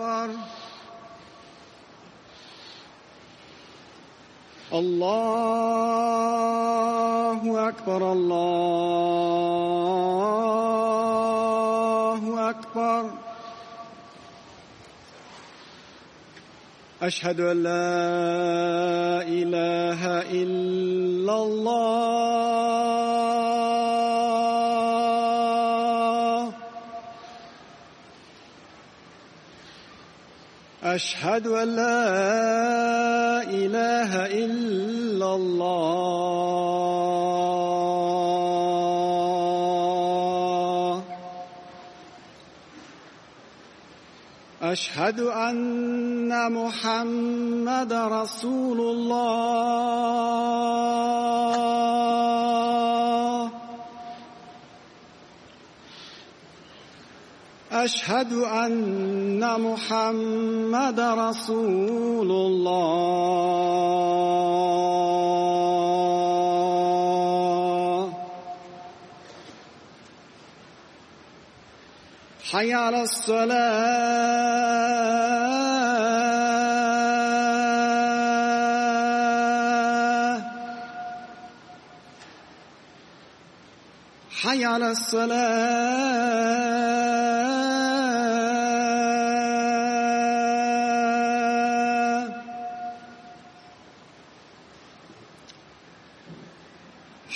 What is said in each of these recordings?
أكبر الله أكبر الله أكبر أشهد أن لا إله إلا الله أشهد أن لا إله إلا الله أشهد أن محمد رسول الله أشهد أن محمد رسول الله حي على الصلاة حي على الصلاة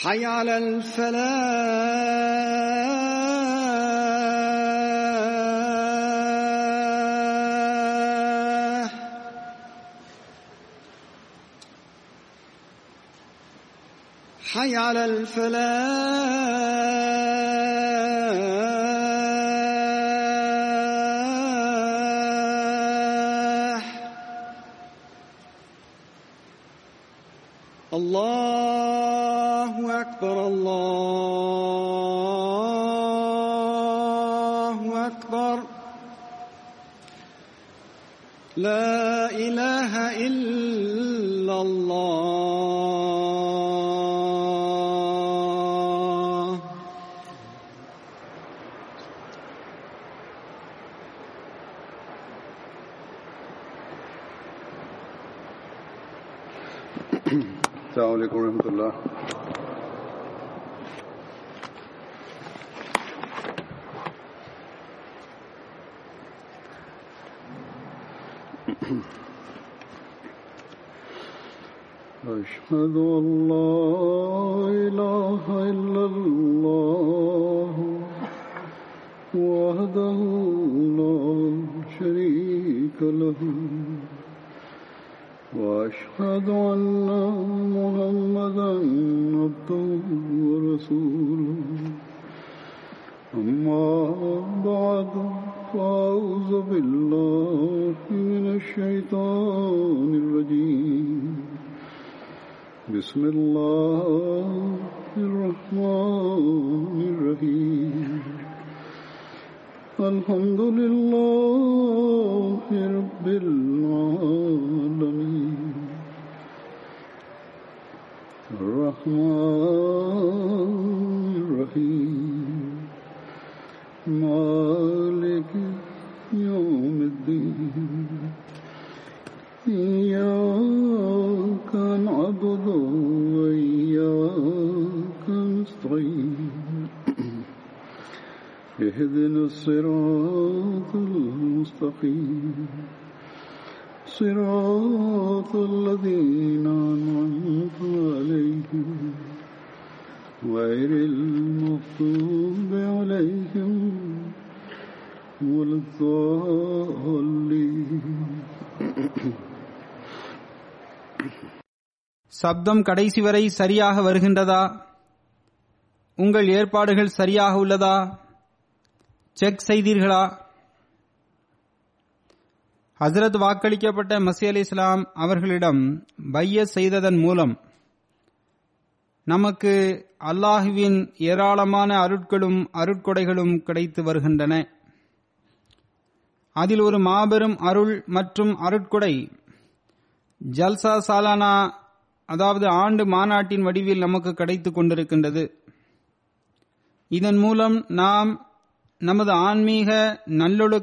حي على الفلاح حي على الفلاح الله أكبر الله أكبر لا إله إلا الله السلام عليكم ورحمة الله أشهد أن لا إله إلا الله وحده لا شريك له وأشهد أن محمدا عبده ورسوله أما بعد فأعوذ بالله من الشيطان الرجيم بسم الله الرحمن الرحيم الحمد لله رب العالمين الرحمن الرحيم مالك يوم الدين إياك نعبد وإياك نستعين اهدنا الصراط المستقيم صراط الذين أنعمت عليهم غير المغضوب عليهم ولا الضالين. சப்தம் கடைசி வரை சரியாக வருகின்றதா? உங்கள் ஏற்பாடுகள் சரியாக உள்ளதா? செக் செய்தீர்களா? ஹசரத் வாக்களிக்கப்பட்ட மசீஹ் அலைஹிஸ்ஸலாம் அவர்களிடம் பையத் செய்ததன் மூலம் நமக்கு அல்லாஹுவின் ஏராளமான அருட்களும் அருட்கொடைகளும் கிடைத்து வருகின்றன. அதில் ஒரு மாபெரும் அருள் மற்றும் அருட்கொடை ஜல்சா சாலானா அதாவது ஆண்டு மாநாட்டின் வடிவில் நமக்கு கிடைத்து கொண்டிருக்கின்றது. இதன் மூலம் நாம் நமது ஆன்மீக நல்லொழுக்க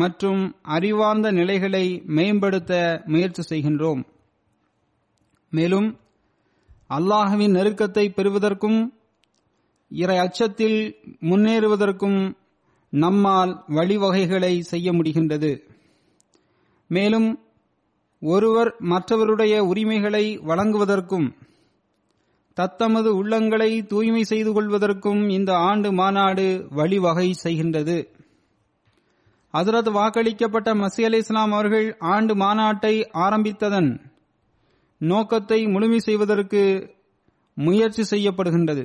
மற்றும் அறிவார்ந்த நிலைகளை மேம்படுத்த முயற்சி செய்கின்றோம். மேலும் அல்லாஹ்வின் நெருக்கத்தை பெறுவதற்கும் இறை அச்சத்தில் முன்னேறுவதற்கும் நம்மால் வழிவகைகளை செய்ய முடிகின்றது. மேலும் ஒருவர் மற்றவருடைய உரிமைகளை வழங்குவதற்கும் தத்தமது உள்ளங்களை தூய்மை செய்து கொள்வதற்கும் இந்த ஆண்டு மாநாடு வழிவகை செய்கின்றது. ஹஜ்ரத் வாக்களிக்கப்பட்ட மசீஹ் அலைஹிஸ்ஸலாம் அவர்கள் ஆண்டு மாநாட்டை ஆரம்பித்ததன் நோக்கத்தை முழுமை செய்வதற்கு முயற்சி செய்யப்படுகின்றது.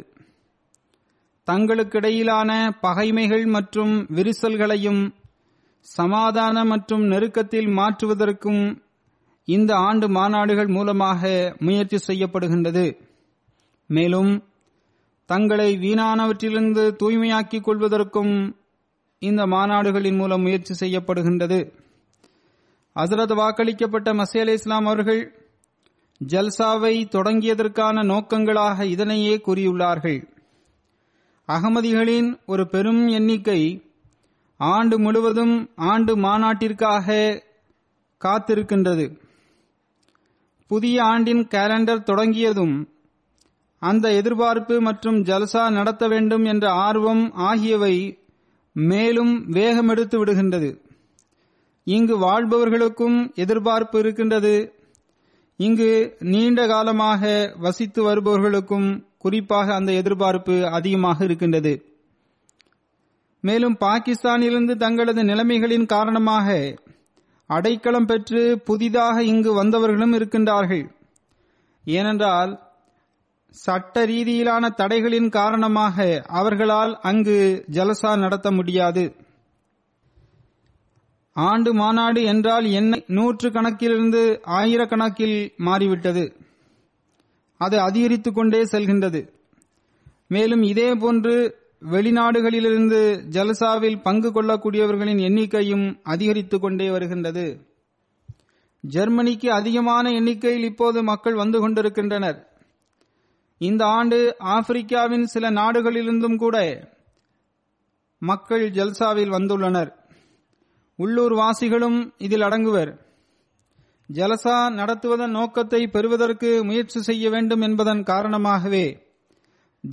தங்களுக்கிடையிலான பகைமைகள் மற்றும் விரிசல்களையும் சமாதான மற்றும் நெருக்கத்தில் மாற்றுவதற்கும் இந்த ஆண்டு மாநாடுகள் மூலமாக முயற்சி செய்யப்படுகின்றது. மேலும் தங்களை வீணானவற்றிலிருந்து தூய்மையாக்கிக் கொள்வதற்கும் இந்த மாநாடுகளின் மூலம் முயற்சி செய்யப்படுகின்றது. ஹஜ்ரத் வாக்களிக்கப்பட்ட மசீஹ் அலைஹிஸ்ஸலாம் அவர்கள் ஜல்சாவை தொடங்கியதற்கான நோக்கங்களாக இதனையே கூறியுள்ளார்கள். அகமதிகளின் ஒரு பெரும் எண்ணிக்கை ஆண்டு முழுவதும் ஆண்டு மாநாட்டிற்காக காத்திருக்கின்றது. புதிய ஆண்டின் கேலண்டர் தொடங்கியதும் அந்த எதிர்பார்ப்பு மற்றும் ஜல்சா நடத்த வேண்டும் என்ற ஆர்வம் ஆகியவை மேலும் வேகமெடுத்து விடுகின்றது. இங்கு வாழ்பவர்களுக்கும் எதிர்பார்ப்பு இருக்கின்றது. இங்கு நீண்ட காலமாக வசித்து வருபவர்களுக்கும் குறிப்பாக அந்த எதிர்பார்ப்பு அதிகமாக இருக்கின்றது. மேலும் பாகிஸ்தானிலிருந்து தங்களது நிலைமைகளின் காரணமாக அடைக்கலம் பெற்று புதிதாக இங்கு வந்தவர்களும் இருக்கின்றார்கள். ஏனென்றால் சட்ட ரீதியிலான தடைகளின் காரணமாக அவர்களால் அங்கு ஜல்சா நடத்த முடியாது. ஆண்டு மாநாடு என்றால் என்ன 100 கணக்கிலிருந்து 1000 கணக்கில் மாறிவிட்டது. அது அதிகரித்து கொண்டே செல்கின்றது. மேலும் இதேபோன்று வெளிநாடுகளிலிருந்து ஜல்சாவில் பங்கு கொள்ளக்கூடியவர்களின் எண்ணிக்கையும் அதிகரித்து கொண்டே வருகின்றது. ஜெர்மனிக்கு அதிகமான எண்ணிக்கையில் இப்போது மக்கள் வந்து கொண்டிருக்கின்றனர். இந்த ஆண்டு ஆப்பிரிக்காவின் சில நாடுகளிலிருந்தும் கூட மக்கள் ஜல்சாவில் வந்துள்ளனர். உள்ளூர் வாசிகளும் இதில் அடங்குவர். ஜல்சா நடத்துவதன் நோக்கத்தை பெறுவதற்கு முயற்சி செய்ய வேண்டும் என்பதன் காரணமாகவே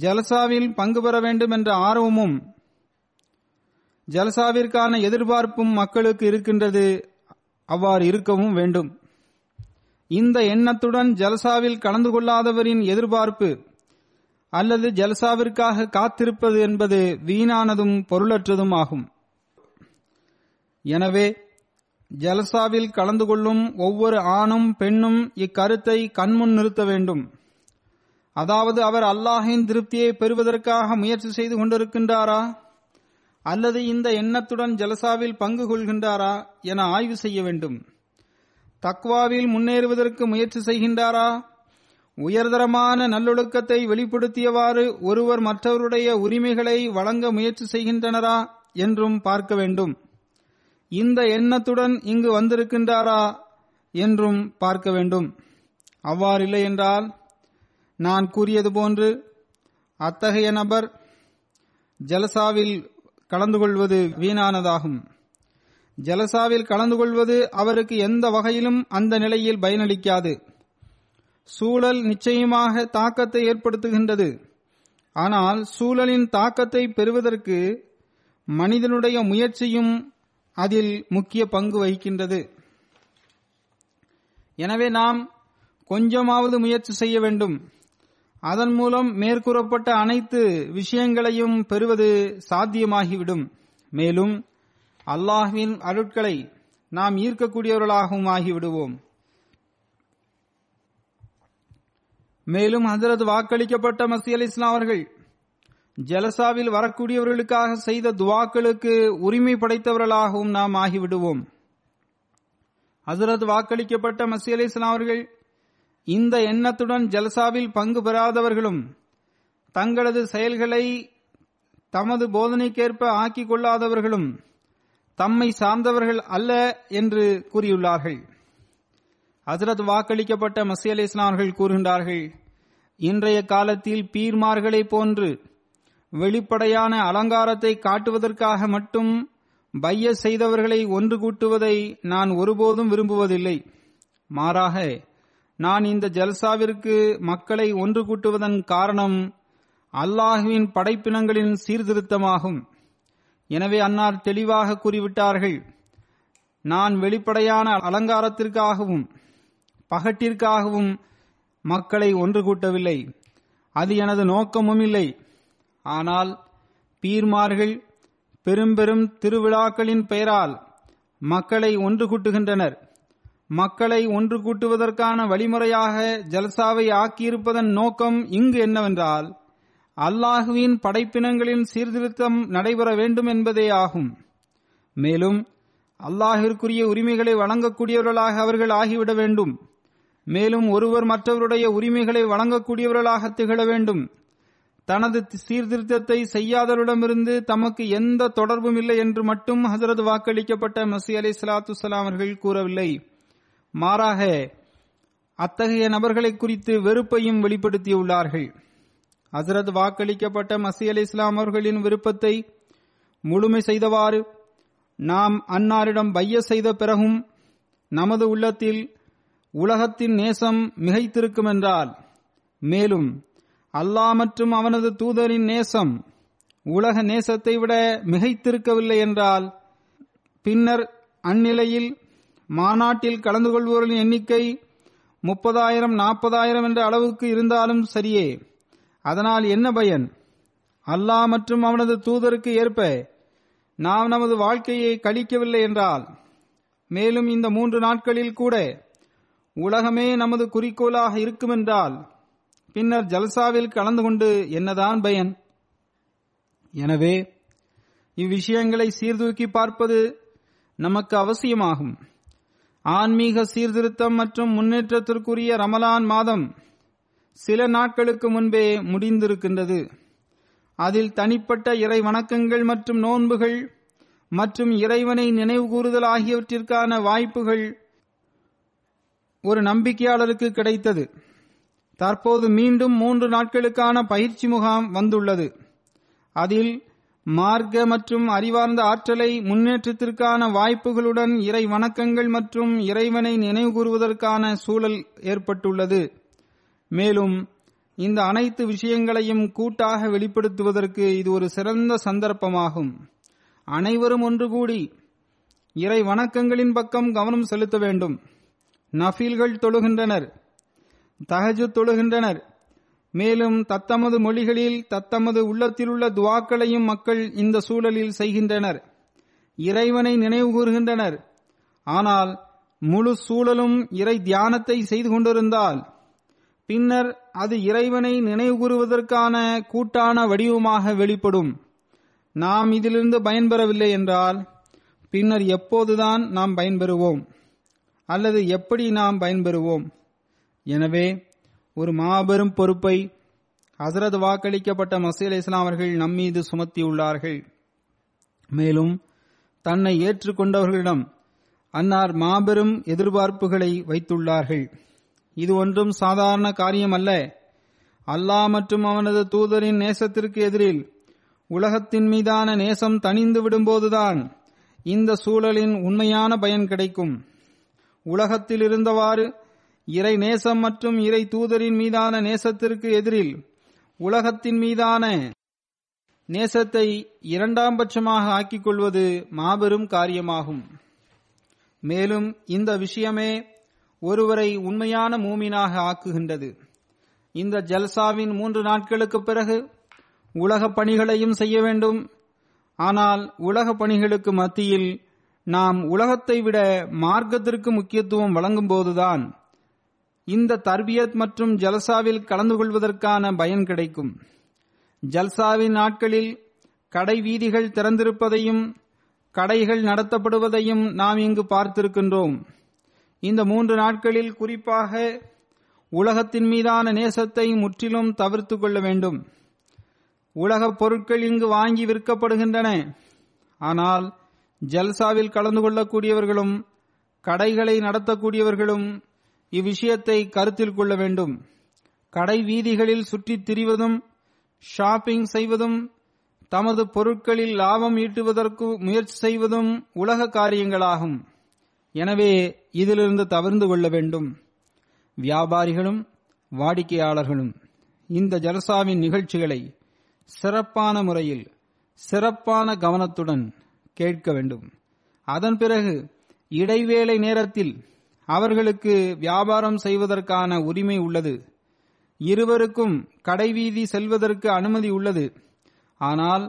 ஜல்சாவில் பங்கு பெற வேண்டும் என்ற ஆர்வமும் ஜல்சாவிற்கான எதிர்பார்ப்பும் மக்களுக்கு இருக்கின்றது. அவ்வாறு இருக்கவும் வேண்டும். இந்த எண்ணத்துடன் ஜல்சாவில் கலந்து கொள்ளாதவரின் எதிர்பார்ப்பு அல்லது ஜல்சாவிற்காக காத்திருப்பது என்பது வீணானதும் பொருளற்றதும் ஆகும். எனவே ஜல்சாவில் கலந்து கொள்ளும் ஒவ்வொரு ஆணும் பெண்ணும் இக்கருத்தை கண்முன் நிறுத்த வேண்டும். அதாவது, அவர் அல்லாஹ்வின் திருப்தியை பெறுவதற்காக முயற்சி செய்து கொண்டிருக்கின்றாரா அல்லது இந்த எண்ணத்துடன் ஜல்சாவில் பங்கு கொள்கின்றாரா என ஆய்வு செய்ய வேண்டும். தக்வாவில் முன்னேறுவதற்கு முயற்சி செய்கின்றாரா? உயர்தரமான நல்லொழுக்கத்தை வெளிப்படுத்தியவாறு ஒருவர் மற்றவருடைய உரிமைகளை வழங்க முயற்சி செய்கின்றனரா என்றும் பார்க்க வேண்டும். இந்த எண்ணத்துடன் இங்கு வந்திருக்கின்றாரா என்றும் பார்க்க வேண்டும். அவ்வாறில்லை என்றால் நான் கூறியது போன்று அத்தகைய நபர் ஜல்சாவில் கலந்து கொள்வது வீணானதாகும். ஜல்சாவில் கலந்து கொள்வது அவருக்கு எந்த வகையிலும் அந்த நிலையில் பயனளிக்காது. சூழல் நிச்சயமாக தாக்கத்தை ஏற்படுத்துகின்றது. ஆனால் சூழலின் தாக்கத்தை பெறுவதற்கு மனிதனுடைய முயற்சியும் அதில் முக்கிய பங்கு வகிக்கின்றது. எனவே நாம் கொஞ்சமாவது முயற்சி செய்ய வேண்டும். அதன் மூலம் மேற்கூறப்பட்ட அனைத்து விஷயங்களையும் பெறுவது சாத்தியமாகிவிடும். மேலும் அல்லாஹ்வின் அருட்களை நாம் ஈர்க்கக்கூடியவர்களாகவும் ஆகிவிடுவோம். மேலும் ஹஜ்ரத் வாக்களிக்கப்பட்ட மசீஹ் அலைஹிஸ்ஸலாம் அவர்கள் ஜல்சாவில் வரக்கூடியவர்களுக்காக செய்த துஆக்களுக்கு உரிமை படைத்தவர்களாகவும் நாம் ஆகிவிடுவோம். ஹஜ்ரத் வாக்களிக்கப்பட்ட மசீஹ் அலைஹிஸ்ஸலாம் அவர்கள் இந்த எண்ணத்துடன் ஜல்சாவில் பங்கு பெறாதவர்களும் தங்களது செயல்களை தமது போதனைக்கேற்ப ஆக்கிக் கொள்ளாதவர்களும் தம்மை சார்ந்தவர்கள் அல்ல என்று கூறியுள்ளார்கள். ஹஜ்ரத் வாக்களிக்கப்பட்ட மசீஹ் அலைஹிஸ்ஸலாம் அவர்கள் கூறுகின்றார்கள், இன்றைய காலத்தில் பீர்மார்களை போன்று வெளிப்படையான அலங்காரத்தை காட்டுவதற்காக மட்டும் பையச் செய்தவர்களை ஒன்று கூட்டுவதை நான் ஒருபோதும் விரும்புவதில்லை. மாறாக நான் இந்த ஜல்சாவிற்கு மக்களை ஒன்று கூட்டுவதன் காரணம் அல்லாஹுவின் படைப்பினங்களின் சீர்திருத்தமாகும். எனவே அன்னார் தெளிவாக கூறிவிட்டார்கள், நான் வெளிப்படையான அலங்காரத்திற்காகவும் பகட்டிற்காகவும் மக்களை ஒன்று கூட்டவில்லை, அது எனது நோக்கமும் இல்லை. ஆனால் பீர்மார்கள் பெரும்பெரும் திருவிழாக்களின் பெயரால் மக்களை ஒன்று கூட்டுகின்றனர். மக்களை ஒன்று கூட்டுவதற்கான வழிமுறையாக ஜல்சாவை ஆக்கியிருப்பதன் நோக்கம் இங்கு என்னவென்றால், அல்லாஹுவின் படைப்பினங்களின் சீர்திருத்தம் நடைபெற வேண்டும் என்பதே ஆகும். மேலும் அல்லாஹிற்குரிய உரிமைகளை வழங்கக்கூடியவர்களாக அவர்கள் ஆகிவிட வேண்டும். மேலும் ஒருவர் மற்றவருடைய உரிமைகளை வழங்கக்கூடியவர்களாக திகழ வேண்டும். தனது சீர்திருத்தத்தை செய்யாதவரிடமிருந்து தமக்கு எந்த தொடர்பும் இல்லை என்று மட்டும் ஹசரத் வாக்களிக்கப்பட்ட மசீஹ் அலைஹிஸ்ஸலாத்து வஸ்ஸலாம் அவர்கள் கூறவில்லை. மாறாக அத்தகைய நபர்களை குறித்து வெறுப்பையும் வெளிப்படுத்தியுள்ளார்கள். ஹசரத் வாக்களிக்கப்பட்ட மசீஹ் அலைஹிஸ்ஸலாம் அவர்களின் விருப்பத்தை முழுமை செய்தவாறு நாம் அன்னாரிடம் பைய செய்த பிறகும் நமது உள்ளத்தில் உலகத்தின் நேசம் மிகைத்திருக்கும் என்றால், மேலும் அல்லாஹ் மற்றும் அவனது தூதரின் நேசம் உலக நேசத்தை விட மிகைத்திருக்கவில்லை என்றால், பின்னர் அந்நிலையில் மாநாட்டில் கலந்து கொள்வோரின் எண்ணிக்கை 30,000 40,000 என்ற அளவுக்கு இருந்தாலும் சரியே, அதனால் என்ன பயன்? அல்லாஹ் மற்றும் அவனது தூதருக்கு ஏற்ப நாம் நமது வாழ்க்கையை கழிக்கவில்லை என்றால், மேலும் இந்த 3 நாட்களில் கூட உலகமே நமது குறிக்கோளாக இருக்குமென்றால், பின்னர் ஜல்சாவில் கலந்து கொண்டு என்னதான் பயன்? எனவே இவ்விஷயங்களை சீர்தூக்கி பார்ப்பது நமக்கு அவசியமாகும். ஆன்மீக சீர்திருத்தம் மற்றும் முன்னேற்றத்திற்குரிய ரமலான் மாதம் சில நாட்களுக்கு முன்பே முடிந்திருக்கின்றது. அதில் தனிப்பட்ட இறை வணக்கங்கள் மற்றும் நோன்புகள் மற்றும் இறைவனை நினைவு கூறுதல் ஆகியவற்றிற்கான வாய்ப்புகள் ஒரு நம்பிக்கையாளருக்கு கிடைத்தது. தற்போது மீண்டும் 3 நாட்களுக்கான பயிற்சி முகாம் வந்துள்ளது. அதில் மார்க்க மற்றும் அறிவார்ந்த ஆற்றலை முன்னேற்றத்திற்கான வாய்ப்புகளுடன் இறை வணக்கங்கள் மற்றும் இறைவனை நினைவு கூறுவதற்கான சூழல் ஏற்பட்டுள்ளது. மேலும் இந்த அனைத்து விஷயங்களையும் கூட்டாக வெளிப்படுத்துவதற்கு இது ஒரு சிறந்த சந்தர்ப்பமாகும். அனைவரும் ஒன்று கூடி இறை வணக்கங்களின் பக்கம் கவனம் செலுத்த வேண்டும். நஃபீல்கள் தொழுகின்றனர், தஹஜுத் தொழுகின்றனர். மேலும் தத்தமது மொழிகளில் தத்தமது உள்ளத்தில் உள்ள துஆக்களையும் மக்கள் இந்த சூழலில் செய்கின்றனர், இறைவனை நினைவு கூறுகின்றனர். ஆனால் முழு சூழலும் இறை தியானத்தை செய்து கொண்டிருந்தால் பின்னர் அது இறைவனை நினைவு கூறுவதற்கான கூட்டான வடிவமாக வெளிப்படும். நாம் இதிலிருந்து பயன்பெறவில்லை என்றால் பின்னர் எப்போதுதான் நாம் பயன்பெறுவோம், அல்லது எப்படி நாம் பயன்பெறுவோம்? எனவே ஒரு மாபெரும் பொறுப்பை ஹசரத் வாக்களிக்கப்பட்ட மசீஹ் அலைஹிஸ்ஸலாம் அவர்கள் நம்மீது சுமத்தியுள்ளார்கள். மேலும் தன்னை ஏற்றுக்கொண்டவர்களிடம் அன்னார் மாபெரும் எதிர்பார்ப்புகளை வைத்துள்ளார்கள். இது ஒன்றும் சாதாரண காரியம் அல்ல. அல்லாஹ் மற்றும் அவனது தூதரின் நேசத்திற்கு எதிரில் உலகத்தின் மீதான நேசம் தணிந்து விடும்போதுதான் இந்த சூழலின் உண்மையான பயன் கிடைக்கும். உலகத்தில் இருந்தவாறு இறை நேசம் மற்றும் இறை தூதரின் மீதான நேசத்திற்கு எதிரில் உலகத்தின் மீதான நேசத்தை 2ம் பட்சமாக ஆக்கிக் கொள்வது மாபெரும் காரியமாகும். மேலும் இந்த விஷயமே ஒருவரை உண்மையான மூமினாக ஆக்குகின்றது. இந்த ஜல்சாவின் 3 நாட்களுக்கு பிறகு உலக பணிகளையும் செய்ய வேண்டும். ஆனால் உலக பணிகளுக்கு மத்தியில் நாம் உலகத்தை விட மார்க்கத்திற்கு முக்கியத்துவம் வழங்கும் போதுதான் இந்த தர்பியத் மற்றும் ஜல்சாவில் கலந்து கொள்வதற்கான பயன் கிடைக்கும். ஜல்சாவின் நாட்களில் கடை வீதிகள் திறந்திருப்பதையும் கடைகள் நடத்தப்படுவதையும் நாம் இங்கு பார்த்திருக்கின்றோம். இந்த 3 நாட்களில் குறிப்பாக உலகத்தின் மீதான நேசத்தை முற்றிலும் தவிர்த்து கொள்ள வேண்டும். உலகப் பொருட்கள் இங்கு வாங்கி விற்கப்படுகின்றன. ஆனால் ஜல்சாவில் கலந்து கொள்ளக்கூடியவர்களும் கடைகளை நடத்தக்கூடியவர்களும் இவ்விஷயத்தை கருத்தில் கொள்ள வேண்டும். கடை வீதிகளில் சுற்றித் திரிவதும் ஷாப்பிங் செய்வதும் தமது பொருட்களில் லாபம் ஈட்டுவதற்கு முயற்சி செய்வதும் உலக காரியங்களாகும். எனவே இதிலிருந்து தவிர்ந்து கொள்ள வேண்டும். வியாபாரிகளும் வாடிக்கையாளர்களும் இந்த ஜல்சாவின் நிகழ்ச்சிகளை சிறப்பான முறையில் சிறப்பான கவனத்துடன் கேட்க வேண்டும். அதன் பிறகு இடைவேளை நேரத்தில் அவர்களுக்கு வியாபாரம் செய்வதற்கான உரிமை உள்ளது. இருவருக்கும் கடைவீதி செல்வதற்கு அனுமதி உள்ளது. ஆனால்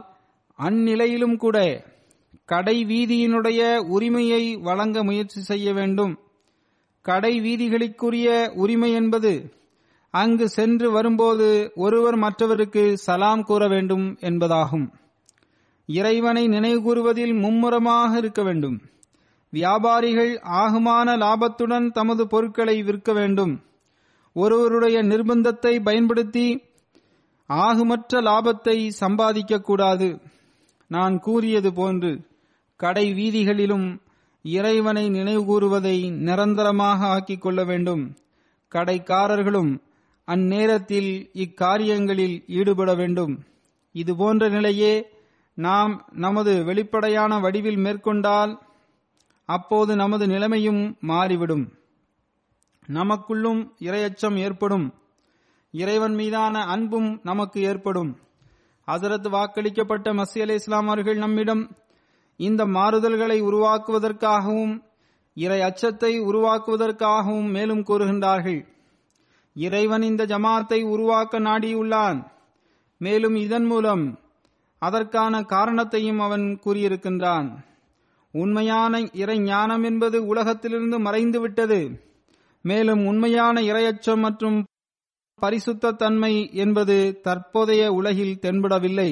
அந்நிலையிலும் கூட கடைவீதியினுடைய உரிமையை வழங்க முயற்சி செய்ய வேண்டும். கடைவீதிகளுக்குரிய உரிமை என்பது அங்கு சென்று வரும்போது ஒருவர் மற்றவருக்கு சலாம் கூற வேண்டும் என்பதாகும். இறைவனை நினைவு கூறுவதில் மும்முரமாக இருக்க வேண்டும். வியாபாரிகள் ஆகுமான லாபத்துடன் தமது பொருட்களை விற்க வேண்டும். ஒருவருடைய நிர்பந்தத்தை பயன்படுத்தி ஆகுமற்ற லாபத்தை சம்பாதிக்கக்கூடாது. நான் கூறியது போன்று கடை வீதிகளிலும் இறைவனை நினைவு கூறுவதை நிரந்தரமாக ஆக்கிக் கொள்ள வேண்டும். கடைக்காரர்களும் அந்நேரத்தில் இக்காரியங்களில் ஈடுபட வேண்டும். இதுபோன்ற நிலையே நாம் நமது வெளிப்படையான வடிவில் மேற்கொண்டால் அப்போது நமது நிலைமையும் மாறிவிடும். நமக்குள்ளும் இறையச்சம் ஏற்படும். இறைவன் மீதான அன்பும் நமக்கு ஏற்படும். ஹசரத் வாக்களிக்கப்பட்ட மஸீஹ் அலைஹிஸ்ஸலாம் அவர்கள் நம்மிடம் இந்த மாறுதல்களை உருவாக்குவதற்காகவும் இறை அச்சத்தை உருவாக்குவதற்காகவும் மேலும் கூறுகின்றார்கள். இறைவன் இந்த ஜமாத்தை உருவாக்க நாடியுள்ளான். மேலும் இதன் மூலம் அதற்கான காரணத்தையும் அவன் கூறியிருக்கின்றான். உண்மையான இறை ஞானம் என்பது உலகத்திலிருந்து மறைந்து விட்டது. மேலும் உண்மையான இறையச்சம் மற்றும் பரிசுத்த தன்மை என்பது தற்போதைய உலகில் தென்படவில்லை.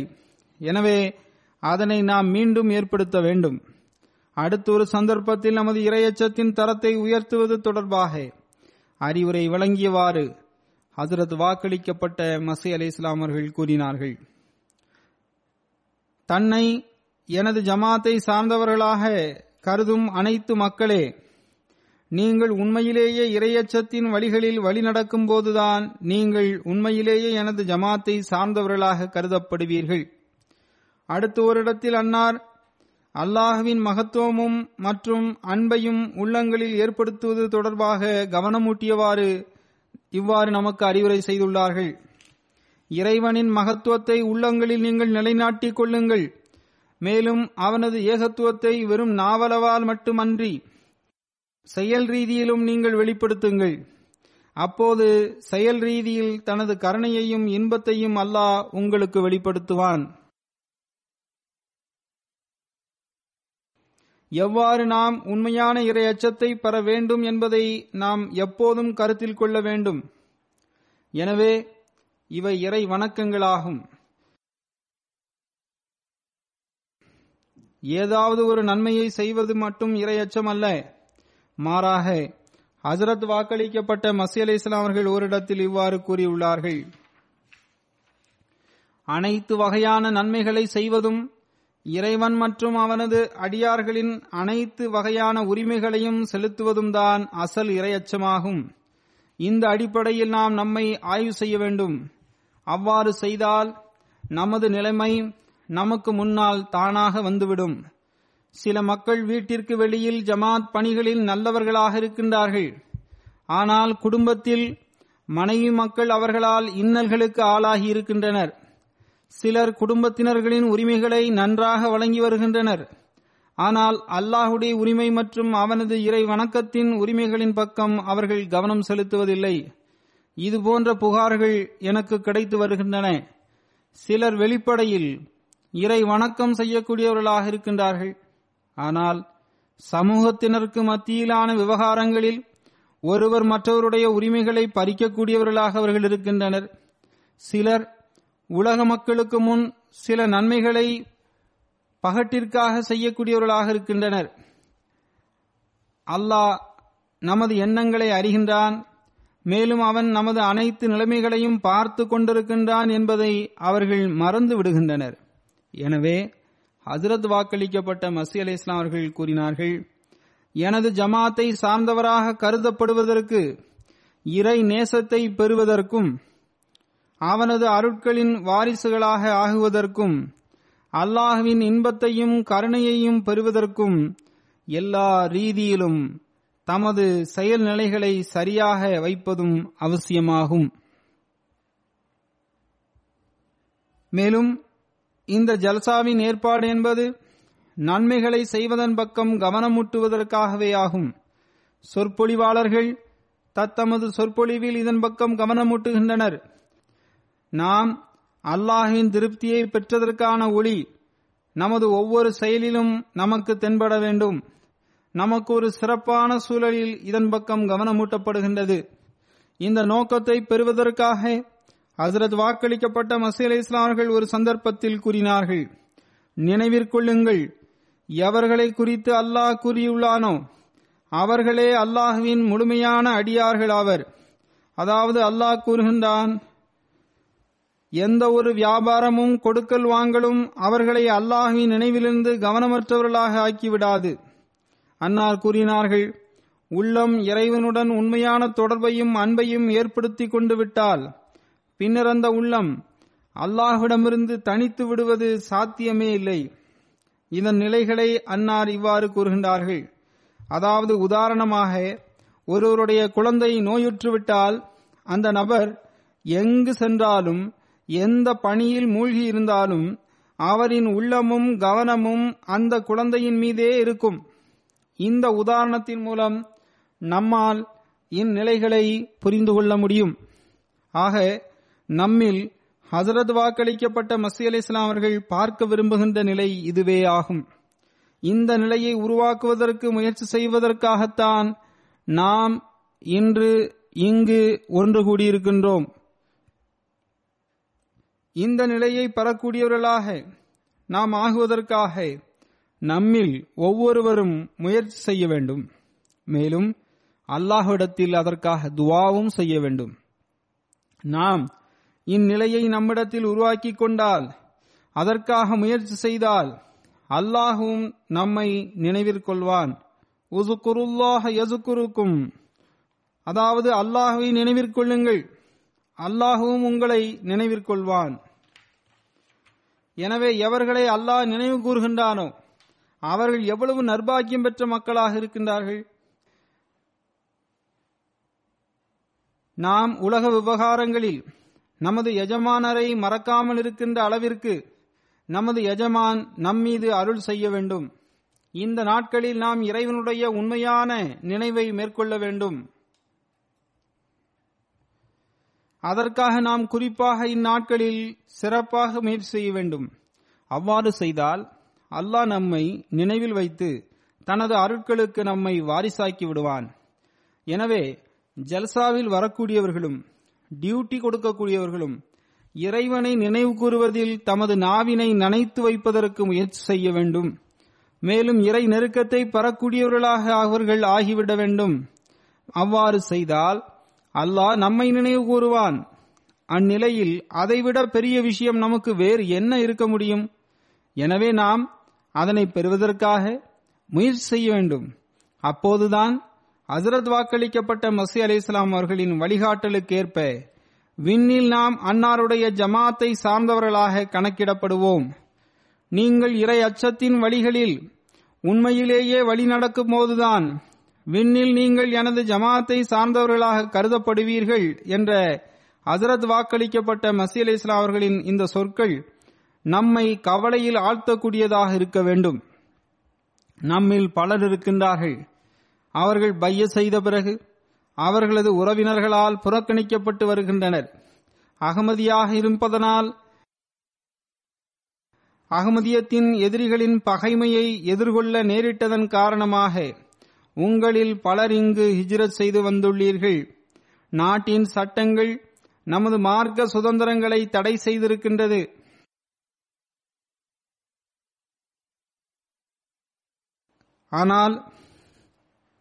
எனவே அதனை நாம் மீண்டும் ஏற்படுத்த வேண்டும். அடுத்த ஒரு சந்தர்ப்பத்தில் நமது இறையச்சத்தின் தரத்தை உயர்த்துவது தொடர்பாக அறிவுரை வழங்கியவாறு ஹஜ்ரத் வாக்களிக்கப்பட்ட மஸீஹ் அலைஹிஸ்ஸலாம் அவர்கள் கூறினார்கள். தன்னை எனது ஜமாத்தை சார்ந்தவர்களாக கருதும் அனைத்து மக்களே, நீங்கள் உண்மையிலேயே இறையச்சத்தின் வழிகளில் வழி நடக்கும் போதுதான் நீங்கள் உண்மையிலேயே எனது ஜமாத்தை சார்ந்தவர்களாக கருதப்படுவீர்கள். அடுத்த ஓரிடத்தில் அன்னார் அல்லாஹ்வின் மகத்துவமும் மற்றும் அன்பையும் உள்ளங்களில் ஏற்படுத்துவது தொடர்பாக கவனமூட்டியவாறு இவ்வாறு நமக்கு அறிவுரை செய்துள்ளார்கள். இறைவனின் மகத்துவத்தை உள்ளங்களில் நீங்கள் நிலைநாட்டிக் கொள்ளுங்கள். மேலும் அவனது ஏகத்துவத்தை வெறும் நாவலவால் மட்டுமன்றி செயல் ரீதியிலும் நீங்கள் வெளிப்படுத்துங்கள். அப்போது செயல் ரீதியில் தனது கருணையையும் இன்பத்தையும் அல்லாஹ் உங்களுக்கு வெளிப்படுத்துவான். எவ்வாறு நாம் உண்மையான இறை அச்சத்தை பெற வேண்டும் என்பதை நாம் எப்போதும் கருத்தில் கொள்ள வேண்டும். எனவே இவை இறை வணக்கங்களாகும். ஏதாவது ஒரு நன்மையை செய்வது மட்டும் இறையச்சம் அல்ல. மாறாக ஹஜ்ரத் வாக்களிக்கப்பட்ட மஸீஹ் அலைஹிஸ்ஸலாம் அவர்கள் ஓரிடத்தில் இவ்வாறு கூறியுள்ளார்கள். அனைத்து வகையான நன்மைகளை செய்வதும் இறைவன் மற்றும் அவனது அடியார்களின் அனைத்து வகையான உரிமைகளையும் செலுத்துவதும் தான் அசல் இறையச்சமாகும். இந்த அடிப்படையில் நாம் நம்மை ஆய்வு செய்ய வேண்டும். அவ்வாறு செய்தால் நமது நிலைமை நமக்கு முன்னால் தானாக வந்துவிடும். சில மக்கள் வீட்டிற்கு வெளியில் ஜமாத் பணிகளில் நல்லவர்களாக இருக்கின்றார்கள். ஆனால் குடும்பத்தில் மனைவி மக்கள் அவர்களால் இன்னல்களுக்கு ஆளாகி இருக்கின்றனர். சிலர் குடும்பத்தினர்களின் உரிமைகளை நன்றாக வழங்கி வருகின்றனர். ஆனால் அல்லாஹுடைய உரிமை மற்றும் அவனது இறை வணக்கத்தின் உரிமைகளின் பக்கம் அவர்கள் கவனம் செலுத்துவதில்லை. இதுபோன்ற புகார்கள் எனக்கு கிடைத்து வருகின்றன. சிலர் வெளிப்படையில் இறை வணக்கம் செய்யக்கூடியவர்களாக இருக்கின்றார்கள். ஆனால் சமூகத்தினருக்கு மத்தியிலான விவகாரங்களில் ஒருவர் மற்றவருடைய உரிமைகளை பறிக்கக்கூடியவர்களாக அவர்கள் இருக்கின்றனர். சிலர் உலக மக்களுக்கு முன் சில நன்மைகளை பகட்டிற்காக செய்யக்கூடியவர்களாக இருக்கின்றனர். அல்லாஹ் நமது எண்ணங்களை அறிகின்றான். மேலும் அவன் நமது அனைத்து நிலைமைகளையும் பார்த்து கொண்டிருக்கின்றான் என்பதை அவர்கள் மறந்து விடுகின்றனர். எனவே ஹஜ்ரத் வாக்களிக்கப்பட்ட மஸீஹ் அலைஹிஸ்ஸலாம் அவர்கள் கூறினார்கள், எனது ஜமாத்தை சார்ந்தவராக கருதப்படுவதற்கு இறை நேசத்தை பெறுவதற்கும் அவனது அருட்களின் வாரிசுகளாக ஆகுவதற்கும் அல்லாஹ்வின் இன்பத்தையும் கருணையையும் பெறுவதற்கும் எல்லா ரீதியிலும் தமது செயல்நிலைகளை சரியாக வைப்பதும் அவசியமாகும். மேலும் இந்த ஜல்சாவின் ஏற்பாடு என்பது நன்மைகளை செய்வதன் பக்கம் கவனமூட்டுவதற்காகவே ஆகும். சொற்பொழிவாளர்கள் தத்தமது சொற்பொழிவில் இதன் பக்கம் கவனமூட்டுகின்றனர். நாம் அல்லாஹின் திருப்தியை பெற்றதற்கான ஒளி நமது ஒவ்வொரு செயலிலும் நமக்கு தென்பட வேண்டும். நமக்கு ஒரு சிறப்பான சூழலில் இதன் பக்கம் கவனமூட்டப்படுகின்றது. இந்த நோக்கத்தை பெறுவதற்காக ஹசரத் வாக்களிக்கப்பட்ட மசீஹ் இஸ்லாமர்கள் ஒரு சந்தர்ப்பத்தில் கூறினார்கள், நினைவிற்கொள்ளுங்கள், எவர்களை குறித்து அல்லாஹ் கூறியுள்ளானோ அவர்களே அல்லாஹ்வின் முழுமையான அடியார்கள் ஆவர். அதாவது அல்லாஹ் கூறுகின்றான், எந்த ஒரு வியாபாரமும் கொடுக்கல் வாங்கலும் அவர்களை அல்லாஹ்வின் நினைவிலிருந்து கவனமற்றவர்களாக ஆக்கிவிடாது. அன்னார் கூறினார்கள், உள்ளம் இறைவனுடன் உண்மையான தொடர்பையும் அன்பையும் ஏற்படுத்தி கொண்டு விட்டால் பின்னர் அந்த உள்ளம் அல்லாஹ்விடமிருந்து தனித்து விடுவது சாத்தியமே இல்லை. இதன் நிலைகளை அன்னார் இவ்வாறு கூறுகின்றார்கள், அதாவது உதாரணமாக ஒருவருடைய குழந்தை நோயுற்றுவிட்டால் அந்த நபர் எங்கு சென்றாலும் எந்த பணியில் மூழ்கி இருந்தாலும் அவரின் உள்ளமும் கவனமும் அந்த குழந்தையின் மீதே இருக்கும். இந்த உதாரணத்தின் மூலம் நம்மால் இந்நிலைகளை புரிந்து கொள்ள முடியும். ஆக நம்மில் ஹசரத் வாக்களிக்கப்பட்ட மசீஹ் இஸ்லாம் அவர்கள் பார்க்க விரும்புகின்ற நிலை இதுவே ஆகும். இந்த நிலையை உருவாக்குவதற்கு முயற்சி செய்வதற்காகத்தான் நாம் இன்று இங்கு ஒன்று கூடியிருக்கின்றோம். இந்த நிலையை பெறக்கூடியவர்களாக நாம் ஆகுவதற்காக நம்மில் ஒவ்வொருவரும் முயற்சி செய்ய வேண்டும். மேலும் அல்லாஹ்விடத்தில் அதற்காக துஆவும் செய்ய வேண்டும். நாம் இந்நிலையை நம்மிடத்தில் உருவாக்கி கொண்டால், அதற்காக முயற்சி செய்தால் அல்லாஹும் நம்மை நினைவிற்கொள்வான். உஸ்குருல்லாஹ யஸ்குருக்கும், அதாவது அல்லாஹுவை நினைவிற்கொள்ளுங்கள், அல்லாஹுவும் உங்களை நினைவிற்கொள்வான். எனவே எவர்களை அல்லாஹ் நினைவு கூறுகின்றானோ அவர்கள் எவ்வளவு நற்பாக்கியம் பெற்ற மக்களாக இருக்கின்றார்கள். நாம் உலக விவகாரங்களில் நமது எஜமானரை மறக்காமல் இருக்கின்ற அளவிற்கு நமது எஜமான் நம்மீது அருள் செய்ய வேண்டும். இந்த நாட்களில் நாம் இறைவனுடைய உண்மையான நினைவை மேற்கொள்ள வேண்டும். அதற்காக நாம் குறிப்பாக இந்நாட்களில் சிறப்பாக முயற்சி செய்ய வேண்டும். அவ்வாறு செய்தால் அல்லாஹ் நம்மை நினைவில் வைத்து தனது அருட்களுக்கு நம்மை வாரிசாக்கி விடுவான். எனவே ஜல்சாவில் வரக்கூடியவர்களும் டியூட்டி கொடுக்கக்கூடியவர்களும் இறைவனை நினைவு கூறுவதில் தமது நாவினை நனைத்து வைப்பதற்கு முயற்சி செய்ய வேண்டும். மேலும் இறை நெருக்கத்தை பெறக்கூடியவர்களாக அவர்கள் ஆகிவிட வேண்டும். அவ்வாறு செய்தால் அல்லாஹ் நம்மை நினைவு கூறுவான். அந்நிலையில் அதைவிட பெரிய விஷயம் நமக்கு வேறு என்ன இருக்க முடியும்? எனவே நாம் அதனை பெறுவதற்காக முயற்சி செய்ய வேண்டும். அப்போதுதான் ஹஸரத் வாக்களிக்கப்பட்ட மசீஹ் அலைஹிஸ்ஸலாம் அவர்களின் வழிகாட்டலுக்கு ஏற்ப விண்ணில் நாம் அன்னாருடைய ஜமாத்தை சார்ந்தவர்களாக கணக்கிடப்படுவோம். நீங்கள் இறை அச்சத்தின் வழிகளில் உண்மையிலேயே வழி நடக்கும் போதுதான் விண்ணில் நீங்கள் எனது ஜமாத்தை சார்ந்தவர்களாக கருதப்படுவீர்கள் என்ற ஹஸரத் வாக்களிக்கப்பட்ட மசீஹ் அலைஹிஸ்ஸலாம் அவர்களின் இந்த சொற்கள் நம்மை கவலையில் ஆழ்த்தக்கூடியதாக இருக்க வேண்டும். நம்மில் பலர் இருக்கின்றார்கள், அவர்கள் பைய செய்த பிறகு அவர்களது உறவினர்களால் புறக்கணிக்கப்பட்டு வருகின்றனர். அகமதியாக இருப்பதனால் அகமதியத்தின் எதிரிகளின் பகைமையை எதிர்கொள்ள நேரிட்டதன் காரணமாக உங்களில் பலர் இங்கு ஹிஜ்ரத் செய்து வந்துள்ளீர்கள். நாட்டின் சட்டங்கள் நமது மார்க்க சுதந்திரங்களை தடை செய்திருக்கின்றது. ஆனால்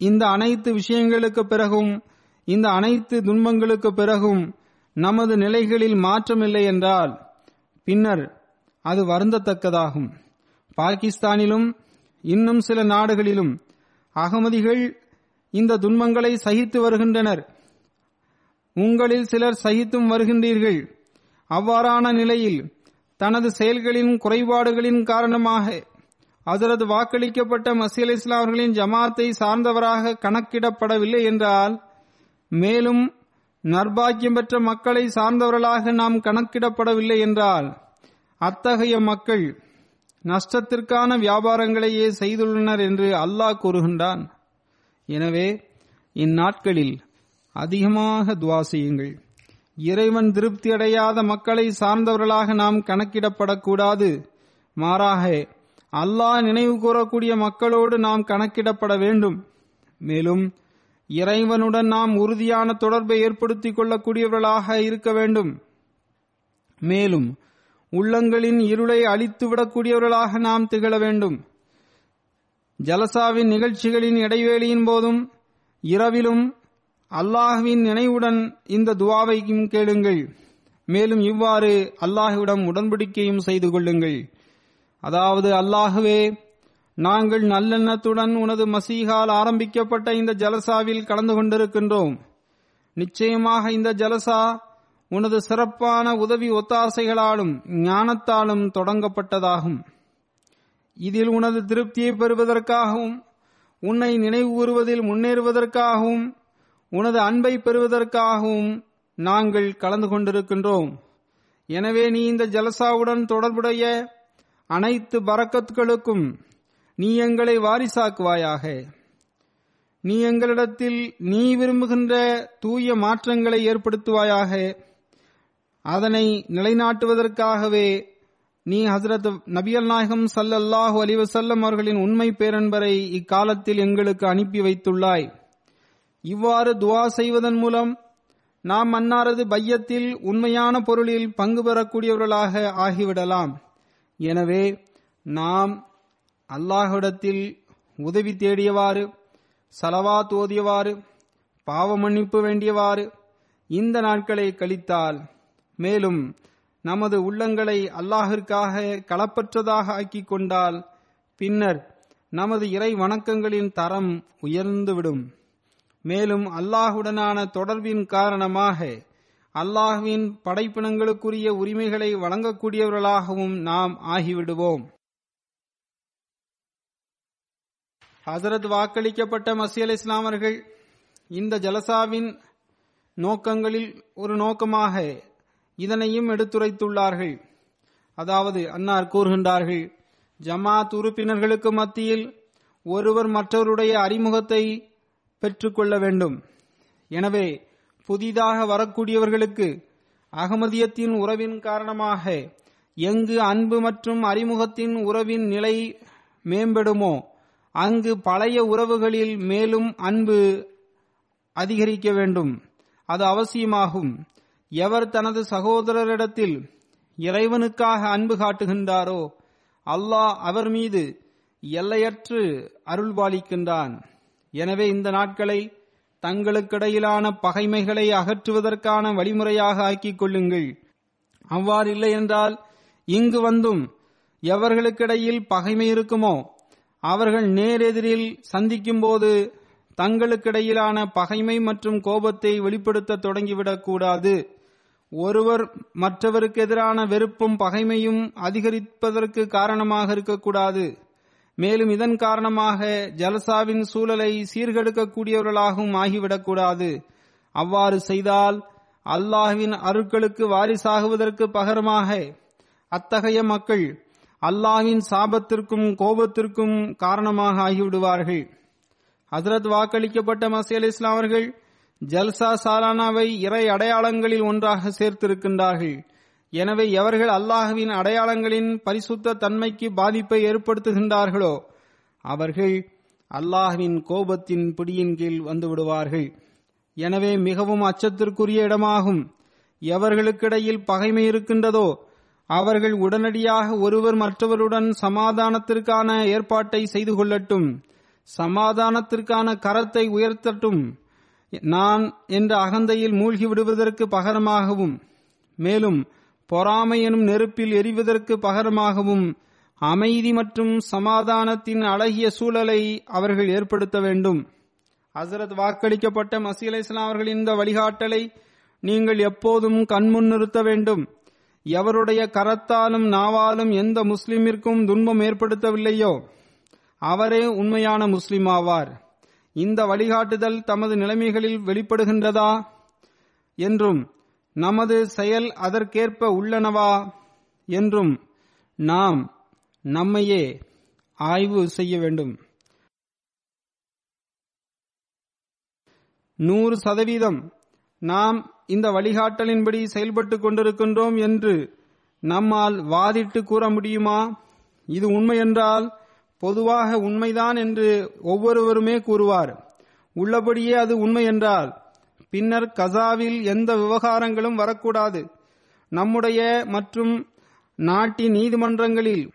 இந்த அனைத்து விஷயங்களுக்கு பிறகும், இந்த அனைத்து துன்பங்களுக்கு பிறகும் நமது நிலைகளில் மாற்றமில்லை என்றால் பின்னர் அது வருந்தத்தக்கதாகும். பாகிஸ்தானிலும் இன்னும் சில நாடுகளிலும் அகமதிகள் இந்த துன்பங்களை சகித்து வருகின்றனர். உங்களில் சிலர் சகித்தும் வருகின்றீர்கள். அவ்வாறான நிலையில் தனது செயல்களின் குறைபாடுகளின் காரணமாக ஹசரத் வாக்களிக்கப்பட்ட மசீஹ் அலைஹிஸ்ஸலாம் அவர்களின் ஜமாத்தை சார்ந்தவராக கணக்கிடப்படவில்லை என்றால், மேலும் நற்பாக்கியம் பெற்ற மக்களை சார்ந்தவர்களாக நாம் கணக்கிடப்படவில்லை என்றால், அத்தகைய மக்கள் நஷ்டத்திற்கான வியாபாரங்களையே செய்துள்ளனர் என்று அல்லாஹ் கூறுகின்றான். எனவே இந்நாட்களில் அதிகமாக துஆ செய்யுங்கள். இறைவன் திருப்தி அடையாத மக்களை சார்ந்தவர்களாக நாம் கணக்கிடப்படக்கூடாது. மாறாக அல்லாஹ் நினைவு கூறக்கூடிய மக்களோடு நாம் கணக்கிடப்பட வேண்டும். மேலும் இறைவனுடன் நாம் உறுதியான தொடர்பை ஏற்படுத்திக் கொள்ளக்கூடியவர்களாக இருக்க வேண்டும். மேலும் உள்ளங்களின் இருளை அழித்துவிடக்கூடியவர்களாக நாம் திகழ வேண்டும். ஜலசாவின் நிகழ்ச்சிகளின் இடைவேளியின் போதும் இரவிலும் அல்லாஹ்வின் நினைவுடன் இந்த துஆவையும் கேளுங்கள். மேலும் இவ்வாறு அல்லாஹ்விடம் உடன்படிக்கையும் செய்து கொள்ளுங்கள். அதாவது, அல்லாஹ்வே, நாங்கள் நல்லெண்ணத்துடன் உனது மசீஹால் ஆரம்பிக்கப்பட்ட இந்த ஜலசாவில் கலந்து கொண்டிருக்கின்றோம். நிச்சயமாக இந்த ஜலசா உனது சிறப்பான உதவி ஒத்தாசைகளாலும் ஞானத்தாலும் தொடங்கப்பட்டதாகும். இதில் உனது திருப்தியை பெறுவதற்காகவும் உன்னை நினைவு கூறுவதில் முன்னேறுவதற்காகவும் உனது அன்பை பெறுவதற்காகவும் நாங்கள் கலந்து கொண்டிருக்கின்றோம். எனவே நீ இந்த ஜலசாவுடன் தொடர்புடைய அனைத்து பரக்கத்துகளுக்கும் நீ எங்களை வாரிசாக்குவாயாக. நீ எங்களிடத்தில் நீ விரும்புகின்ற தூய மாற்றங்களை ஏற்படுத்துவாயாக. அதனை நிலைநாட்டுவதற்காகவே நீ ஹசரத் நபியல் நாயகம் ஸல்லல்லாஹு அலைஹி வஸல்லம் அவர்களின் உண்மை பேரன்பரை இக்காலத்தில் எங்களுக்கு அனுப்பி வைத்துள்ளாய். இவ்வாறு துஆ செய்வதன் மூலம் நாம் அன்னாரது பையத்தில் உண்மையான பொருளில் பங்கு பெறக்கூடியவர்களாக ஆகிவிடலாம். எனவே நாம் அல்லாஹ்விடத்தில் உதவி தேடியவாறு, ஸலவாத் ஓதியவாறு, பாவ மன்னிப்பு வேண்டியவாறு இந்த நாட்களை கழித்தால், மேலும் நமது உள்ளங்களை அல்லாஹிற்காக களப்பற்றதாக ஆக்கிக் கொண்டால், பின்னர் நமது இறை வணக்கங்களின் தரம் உயர்ந்துவிடும். மேலும் அல்லாஹுடனான தொடர்பின் காரணமாக அல்லாஹுவின் படைப்பினங்களுக்குரிய உரிமைகளை வழங்கக்கூடியவர்களாகவும் நாம் ஆகிவிடுவோம். ஹசரத் வாக்களிக்கப்பட்ட மசீஹ் அலைஹிஸ்ஸலாம் அவர்கள் இந்த ஜலசாவின் நோக்கங்களில் ஒரு நோக்கமாக இதனையும் எடுத்துரைத்துள்ளார்கள். அதாவது, அன்னார் கூறுகின்றார்கள், ஜமாத் உறுப்பினர்களுக்கு மத்தியில் ஒருவர் மற்றவருடைய அறிமுகத்தை பெற்றுக்கொள்ள வேண்டும். எனவே புதிதாக வரக்கூடியவர்களுக்கு அகமதியத்தின் உறவின் காரணமாக எங்கு அன்பு மற்றும் அறிமுகத்தின் உறவின் நிலை மேம்படுமோ அங்கு பழைய உறவுகளில் மேலும் அன்பு அதிகரிக்க வேண்டும். அது அவசியமாகும். எவர் தனது சகோதரரிடத்தில் இறைவனுக்காக அன்பு காட்டுகின்றாரோ அல்லாஹ் அவர் மீது எல்லையற்று அருள்பாலிக்கின்றான். எனவே இந்த நாட்களை தங்களுக்கிடையிலான பகைமைகளை அகற்றுவதற்கான வழிமுறையாக ஆக்கிக் கொள்ளுங்கள். அவ்வாறு இல்லை என்றால் இங்கு வந்தும் எவர்களுக்கிடையில் பகைமை இருக்குமோ அவர்கள் நேரெதிரில் சந்திக்கும் போது தங்களுக்கிடையிலான பகைமை மற்றும் கோபத்தை வெளிப்படுத்த தொடங்கிவிடக்கூடாது. ஒருவர் மற்றவருக்கு எதிரான வெறுப்பும் பகைமையும் அதிகரிப்பதற்கு காரணமாக இருக்கக்கூடாது. மேலும் இதன் காரணமாக ஜலசாவின் சூழலை சீர்கெடுக்கக்கூடியவர்களாகவும் ஆகிவிடக்கூடாது. அவ்வாறு செய்தால் அல்லாஹ்வின் அருட்களுக்கு வாரிசாகுவதற்கு பகரமாக அத்தகைய மக்கள் அல்லாஹ்வின் சாபத்திற்கும் கோபத்திற்கும் காரணமாக ஆகிவிடுவார்கள். ஹசரத் வாக்களிக்கப்பட்ட மசீஹ் அலைஹிஸ்ஸலாம் அவர்கள் ஜல்சா சாலானாவை இறை அடையாளங்களில் ஒன்றாக சேர்த்திருக்கின்றார்கள். எனவே எவர்கள் அல்லாஹ்வின் அடையாளங்களின் பரிசுத்த தன்மைக்கு பாதிப்பை ஏற்படுத்துகின்றார்களோ அவர்கள் அல்லாஹ்வின் கோபத்தின் பிடியின் கீழ் வந்துவிடுவார்கள். எனவே மிகவும் அச்சத்திற்குரிய இடமாகும். எவர்களுக்கிடையில் பகைமை இருக்கின்றதோ அவர்கள் உடனடியாக ஒருவர் மற்றவருடன் சமாதானத்திற்கான ஏற்பாட்டை செய்து கொள்ளட்டும், சமாதானத்திற்கான கரத்தை உயர்த்தட்டும். நான் என்ற அகந்தையில் மூழ்கிவிடுவதற்கு பகரமாகவும், மேலும் பொறாமை எனும் நெருப்பில் எரிவதற்கு பகரமாகவும் அமைதி மற்றும் சமாதானத்தின் அழகிய சூழலை அவர்கள் ஏற்படுத்த வேண்டும். ஹசரத் வாக்களிக்கப்பட்ட மசீஹ் அலைஹிஸ்ஸலாம் அவர்களின் இந்த வழிகாட்டலை நீங்கள் எப்போதும் கண்முன் நிறுத்த வேண்டும். எவருடைய கரத்தாலும் நாவாலும் எந்த முஸ்லிமிற்கும் துன்பம் ஏற்படுத்தவில்லையோ அவரே உண்மையான முஸ்லிம் ஆவார். இந்த வழிகாட்டுதல் தமது நிலைமைகளில் வெளிப்படுகின்றதா என்றும் நமது செயல் அதற்கேற்ப உள்ளனவா என்றும் நாம் நம்மையே ஆய்வு செய்ய வேண்டும். 100% நாம் இந்த வழிகாட்டலின்படி செயல்பட்டு கொண்டிருக்கின்றோம் என்று நம்மால் வாதிட்டு கூற முடியுமா? இது உண்மையென்றால் பொதுவாக உண்மைதான் என்று ஒவ்வொருவருமே கூறுவார். உள்ளபடியே அது உண்மை என்றால் பின்னர் கசாவில் எந்த விவகாரங்களும் வரக்கூடாது. நம்முடைய மற்றும் நாட்டின் நீதிமன்றங்களில்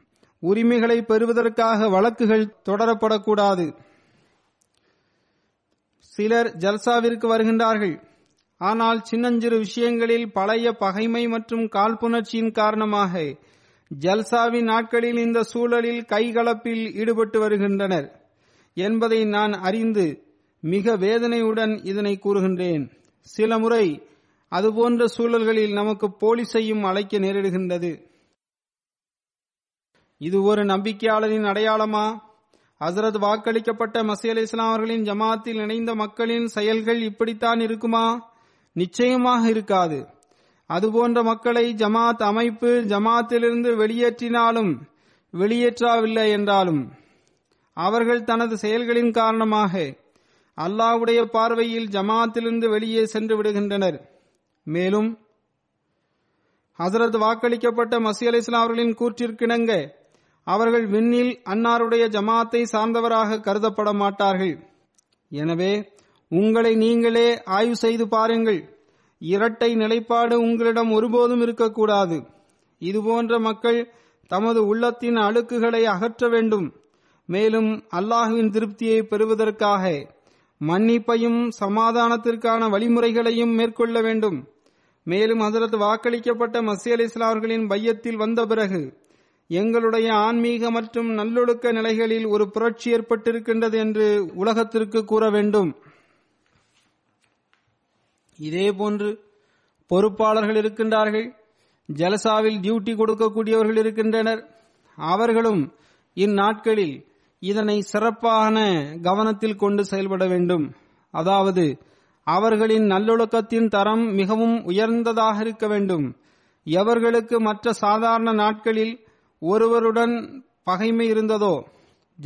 உரிமைகளை பெறுவதற்காக வழக்குகள் தொடரப்படக்கூடாது. சிலர் ஜல்சாவிற்கு வருகின்றார்கள், ஆனால் சின்னஞ்சிறு விஷயங்களில் பழைய பகைமை மற்றும் காழ்ப்புணர்ச்சியின் காரணமாக ஜல்சாவின் நாட்களில் இந்த சூழலில் கைகலப்பில் ஈடுபட்டு வருகின்றனர் என்பதை நான் அறிந்து மிக வேதனையுடன் இதனை கூறுகின்றேன். சில முறை அதுபோன்ற சூழல்களில் நமக்கு போலீசையும் அழைக்க நேரிடுகின்றது. இது ஒரு நம்பிக்கையாளரின் அடையாளமா? ஹசரத் வாக்களிக்கப்பட்ட மசீஹ் அலைஹிஸ்ஸலாம் அவர்களின் ஜமாத்தில் இணைந்த மக்களின் செயல்கள் இப்படித்தான் இருக்குமா? நிச்சயமாக இருக்காது. அதுபோன்ற மக்களை ஜமாத் அமைப்பு ஜமாத்திலிருந்து வெளியேற்றவில்லை என்றாலும் அவர்கள் தனது செயல்களின் காரணமாக அல்லாஹ்வுடைய பார்வையில் ஜமாத்திலிருந்து வெளியே சென்று விடுகின்றனர். மேலும் ஹசரத் வாக்களிக்கப்பட்ட மசீஹ் அலைஹிஸ்ஸலாம் அவர்களின் கூற்றிற்கிணங்க அவர்கள் விண்ணில் அன்னாருடைய ஜமாத்தை சார்ந்தவராக கருதப்பட மாட்டார்கள். எனவே உங்களை நீங்களே ஆய்வு செய்து பாருங்கள். இரட்டை நிலைப்பாடு உங்களிடம் ஒருபோதும் இருக்கக்கூடாது. இதுபோன்ற மக்கள் தமது உள்ளத்தின் அழுக்குகளை அகற்ற வேண்டும். மேலும் அல்லாஹ்வின் திருப்தியை பெறுவதற்காக மன்னிப்பையும் சமாதானத்திற்கான வழிமுறைகளையும் மேற்கொள்ள வேண்டும். மேலும் ஹஜ்ரத் வாக்களிக்கப்பட்ட மசீஹ் அலைஹிஸ்ஸலாம் அவர்களின் பையத்தில் வந்த பிறகு எங்களுடைய ஆன்மீக மற்றும் நல்லொழுக்க நிலைகளில் ஒரு புரட்சி ஏற்பட்டிருக்கின்றது என்று உலகத்திற்கு கூற வேண்டும். இதேபோன்று பொறுப்பாளர்கள் இருக்கின்றார்கள், ஜலசாவில் டியூட்டி கொடுக்கக்கூடியவர்கள் இருக்கின்றனர். அவர்களும் இந்நாட்களில் இதனை சிறப்பான கவனத்தில் கொண்டு செயல்பட வேண்டும். அதாவது அவர்களின் நல்லொழுக்கத்தின் தரம் மிகவும் உயர்ந்ததாக இருக்க வேண்டும். எவர்களுக்கு மற்ற சாதாரண நாட்களில் ஒருவருடன் பகைமை இருந்ததோ